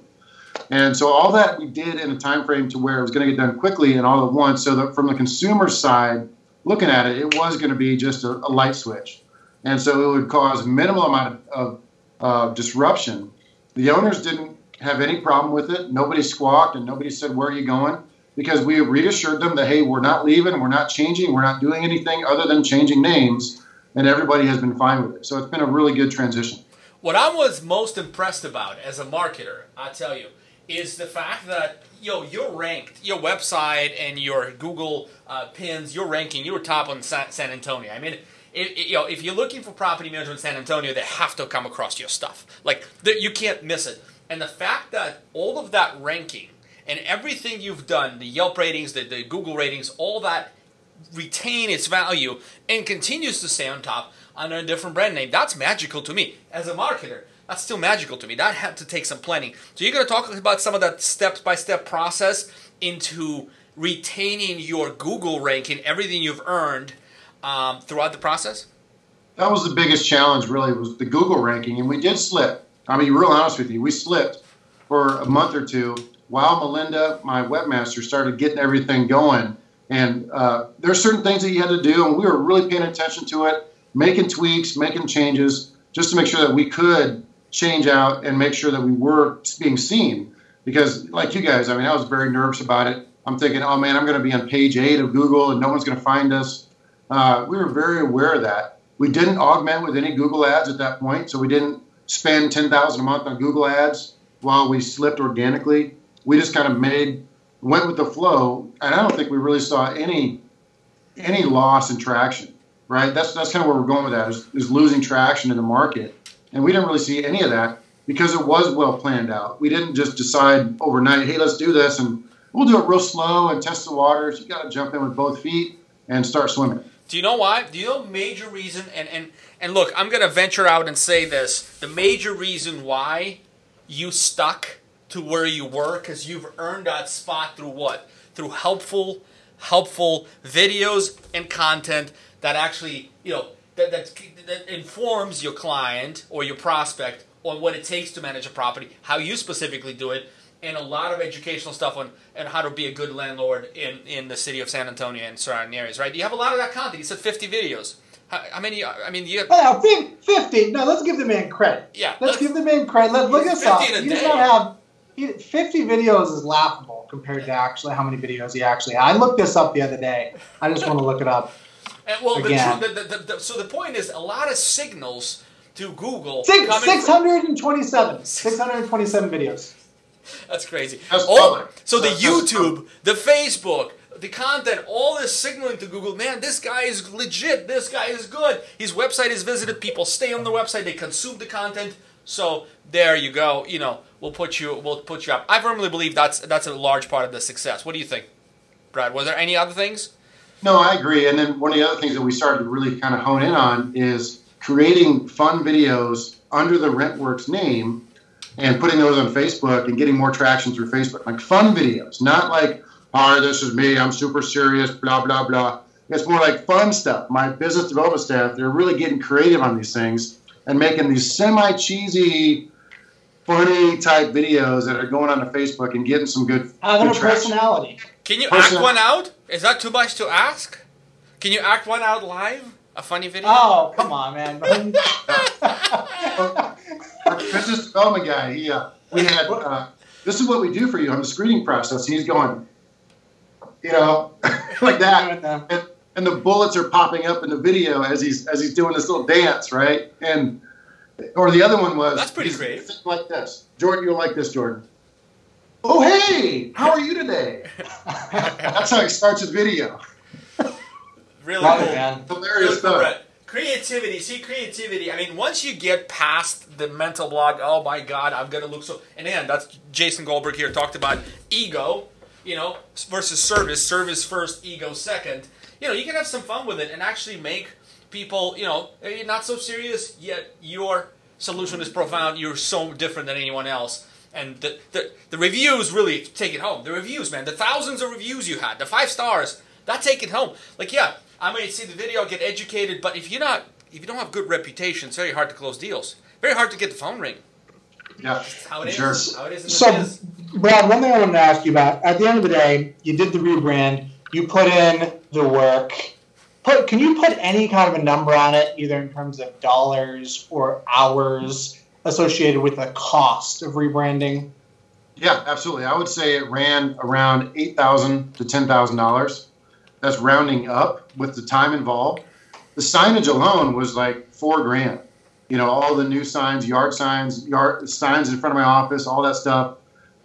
And so all that we did in a time frame to where it was going to get done quickly and all at once, so that from the consumer side, looking at it, it was going to be just a, a light switch. And so it would cause minimal amount of, of uh, disruption. The owners didn't have any problem with it. Nobody squawked and nobody said, where are you going? Because we reassured them that, hey, we're not leaving, we're not changing, we're not doing anything other than changing names. And everybody has been fine with it. So it's been a really good transition. What I was most impressed about as a marketer, I'll tell you, is the fact that, yo, you're ranked, your website and your Google uh, pins, you're ranking, you were top on San, San Antonio. I mean, It, it, you know, if you're looking for property management in San Antonio, they have to come across your stuff. Like, the, you can't miss it. And the fact that all of that ranking and everything you've done, the Yelp ratings, the, the Google ratings, all that retain its value and continues to stay on top under a different brand name, that's magical to me. As a marketer, that's still magical to me. That had to take some planning. So you're going to talk about some of that step-by-step process into retaining your Google ranking, everything you've earned Um, throughout the process? That was the biggest challenge, really, was the Google ranking. And we did slip. I mean, real honest with you, we slipped for a month or two while Melinda, my webmaster, started getting everything going. And uh, there are certain things that you had to do, and we were really paying attention to it, making tweaks, making changes, just to make sure that we could change out and make sure that we were being seen. Because like you guys, I mean, I was very nervous about it. I'm thinking, oh man, I'm going to be on page eight of Google and no one's going to find us. Uh, we were very aware of that. We didn't augment with any Google ads at that point. So we didn't spend ten thousand dollars a month on Google ads while we slipped organically. We just kind of made, went with the flow. And I don't think we really saw any, any loss in traction, right? That's, that's kind of where we're going with that is, is losing traction in the market. And we didn't really see any of that because it was well planned out. We didn't just decide overnight, hey, let's do this. And we'll do it real slow and test the waters. You got to jump in with both feet and start swimming. Do you know why? Do you know the major reason? And, and, and look, I'm going to venture out and say this. The major reason why you stuck to where you were because you've earned that spot through what? Through helpful, helpful videos and content that actually, you know, that, that, that informs your client or your prospect on what it takes to manage a property, how you specifically do it, and a lot of educational stuff on and how to be a good landlord in, in the city of San Antonio and surrounding areas, right? You have a lot of that content. You said fifty videos. How, how many? I mean, you have... Well, fifty. No, let's give the man credit. Yeah. Let's, let's give the man credit. Let's look at up. You does not have... fifty videos is laughable compared to actually how many videos he actually had. I looked this up the other day. I just want to look it up and, well, again. The, the, the, the, so the point is a lot of signals to Google. Six, six hundred twenty-seven. From... six hundred twenty-seven videos. That's crazy. That's all, so the YouTube, the Facebook, the content, all this signaling to Google, man, this guy is legit. This guy is good. His website is visited. People stay on the website. They consume the content. So there you go. You know, we'll put you, we'll put you up. I firmly believe that's that's a large part of the success. What do you think, Brad? Were there any other things? No, I agree. And then one of the other things that we started to really kind of hone in on is creating fun videos under the RentWorks name and putting those on Facebook and getting more traction through Facebook. Like fun videos, not like, all right, this is me, I'm super serious, blah, blah, blah. It's more like fun stuff. My business development staff, they're really getting creative on these things and making these semi-cheesy, funny type videos that are going on to Facebook and getting some good, having good a traction. Personality. Can you Person- act one out? Is that too much to ask? Can you act one out live? A funny video? Oh, come on, man. Our business development guy, he, uh, we had, uh, this is what we do for you on the screening process. And he's going, you know, like that. And, and the bullets are popping up in the video as he's as he's doing this little dance, right? And or the other one was. That's pretty great. Like this. Jordan, you'll like this, Jordan. Oh, hey, how are you today? That's how he starts his video. Really cool. Man. Hilarious stuff. Right. Creativity. See, creativity. I mean, once you get past the mental block, oh, my God, I'm going to look so... And then that's Jason Goldberg here talked about ego, you know, versus service. Service first, ego second. You know, you can have some fun with it and actually make people, you know, not so serious, yet your solution is profound. You're so different than anyone else. And the, the, the reviews really take it home. The reviews, man. The thousands of reviews you had. The five stars. That take it home. Like, yeah. I may see the video, get educated, but if you're not, if you don't have good reputation, it's very hard to close deals. Very hard to get the phone ring. Yeah, how it sure. is. How it is. And so, it is. Brad, one thing I wanted to ask you about: at the end of the day, you did the rebrand, you put in the work. Put, can you put any kind of a number on it, either in terms of dollars or hours associated with the cost of rebranding? Yeah, absolutely. I would say it ran around eight thousand to ten thousand dollars. That's rounding up with the time involved. The signage alone was like four grand. You know, all the new signs, yard signs, yard signs in front of my office, all that stuff.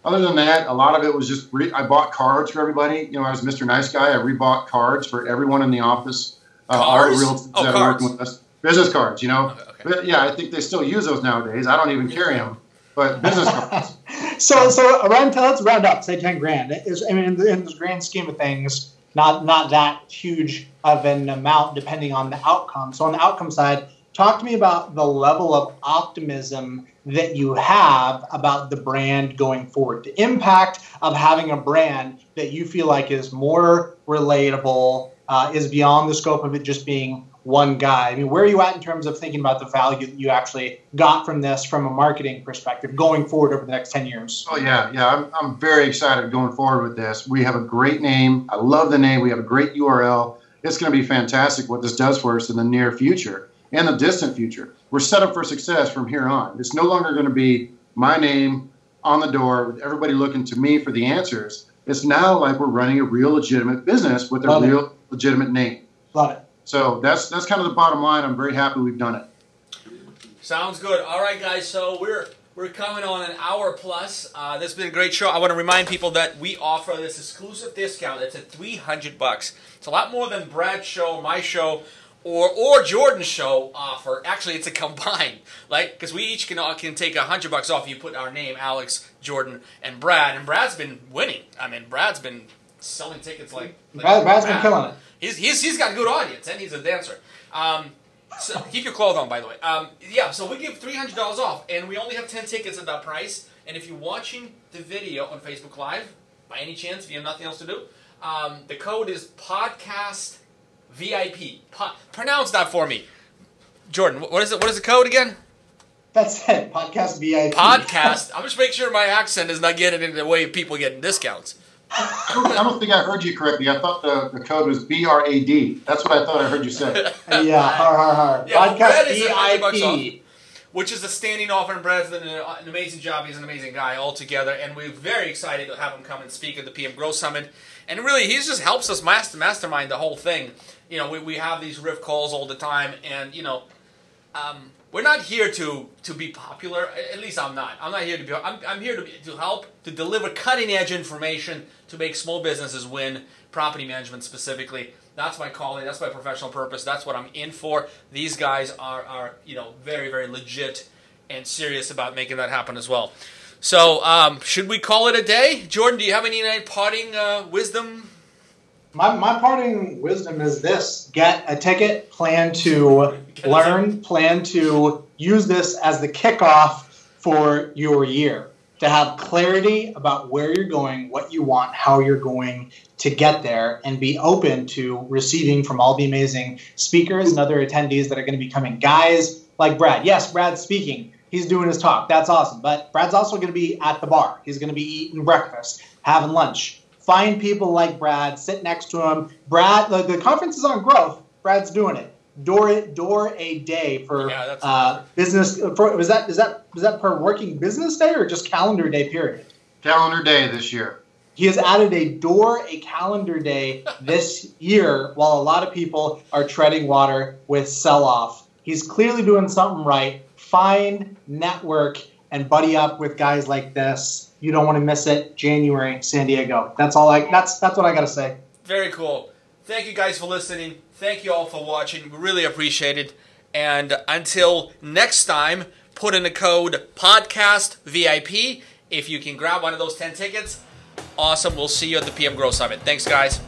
Other than that, a lot of it was just re- I bought cards for everybody. You know, I was Mister Nice Guy. I rebought cards for everyone in the office. Uh, cards? All the realtors oh, that are working with us. Business cards, you know. Okay, okay. But yeah, I think they still use those nowadays. I don't even carry them. But business cards. so, so around, let's round up, say ten grand. It is, I mean, in the grand scheme of things, Not not that huge of an amount depending on the outcome. So on the outcome side, talk to me about the level of optimism that you have about the brand going forward. The impact of having a brand that you feel like is more relatable, uh, is beyond the scope of it just being one guy. I mean, where are you at in terms of thinking about the value that you actually got from this from a marketing perspective going forward over the next ten years? Oh, yeah. Yeah. I'm, I'm very excited going forward with this. We have a great name. I love the name. We have a great U R L. It's going to be fantastic what this does for us in the near future. and the distant future. We're set up for success from here on. It's no longer going to be my name on the door, everybody looking to me for the answers. It's now like we're running a real legitimate business with a Love real it. legitimate name. Love it. So that's that's kind of the bottom line. I'm very happy we've done it. Sounds good. All right, guys. So we're we're coming on an hour plus. Uh, this has been a great show. I want to remind people that we offer this exclusive discount. It's at three hundred bucks. It's a lot more than Brad's show, my show, or or Jordan's show offer. Actually, it's a combined, like, because we each can can take one hundred bucks off. You put our name, Alex, Jordan, and Brad. And Brad's been winning. I mean, Brad's been selling tickets like, like Brad, Brad's Brad. been killing it. He's, he's, he's got a good audience, and he's a dancer. Um, so keep your clothes on, by the way. Um, yeah, so we give three hundred dollars off, and we only have ten tickets at that price. And if you're watching the video on Facebook Live, by any chance, if you have nothing else to do, um, the code is podcast V I P. Po- pronounce that for me. Jordan, what is it? What is the code again? That's it, podcast V I P. Podcast. I'm just making sure my accent is not getting in the way of people getting discounts. I don't think I heard you correctly. I thought the, the code was B R A D. That's what I thought I heard you say. Yeah, har, har, har. Yeah, podcast Brad is B I P. Off, which is a standing offer, and Brad's done an amazing job. He's an amazing guy altogether, and we're very excited to have him come and speak at the P M Grow Summit. And really, he just helps us master, mastermind the whole thing. You know, we, we have these riff calls all the time, and, you know, um, we're not here to, to be popular. At least I'm not. I'm not here to be. I'm, I'm here to, be, to help, to deliver cutting-edge information to make small businesses win, property management specifically. That's my calling. That's my professional purpose. That's what I'm in for. These guys are, are you know, very, very legit and serious about making that happen as well. So, um, should we call it a day? Jordan, do you have any parting uh, wisdom? My my parting wisdom is this. Get a ticket, plan to learn, plan to use this as the kickoff for your year, to have clarity about where you're going, what you want, how you're going to get there, and be open to receiving from all the amazing speakers and other attendees that are going to be coming. Guys like Brad. Yes, Brad's speaking. He's doing his talk. That's awesome. But Brad's also going to be at the bar. He's going to be eating breakfast, having lunch. Find people like Brad. Sit next to him. Brad, the, the conference is on growth. Brad's doing it. Door door a day for yeah, that's uh, business. For, is that is that is that per working business day or just calendar day period? Calendar day this year. He has added a door, a calendar day this year, while a lot of people are treading water with sell-off. He's clearly doing something right. Find, network, and buddy up with guys like this. You don't want to miss it. January, San Diego. That's all. I that's that's what I gotta say. Very cool. Thank you guys for listening. Thank you all for watching. We really appreciate it. And until next time, put in the code podcast V I P if you can grab one of those ten tickets. Awesome. We'll see you at the P M Grow Summit. Thanks, guys.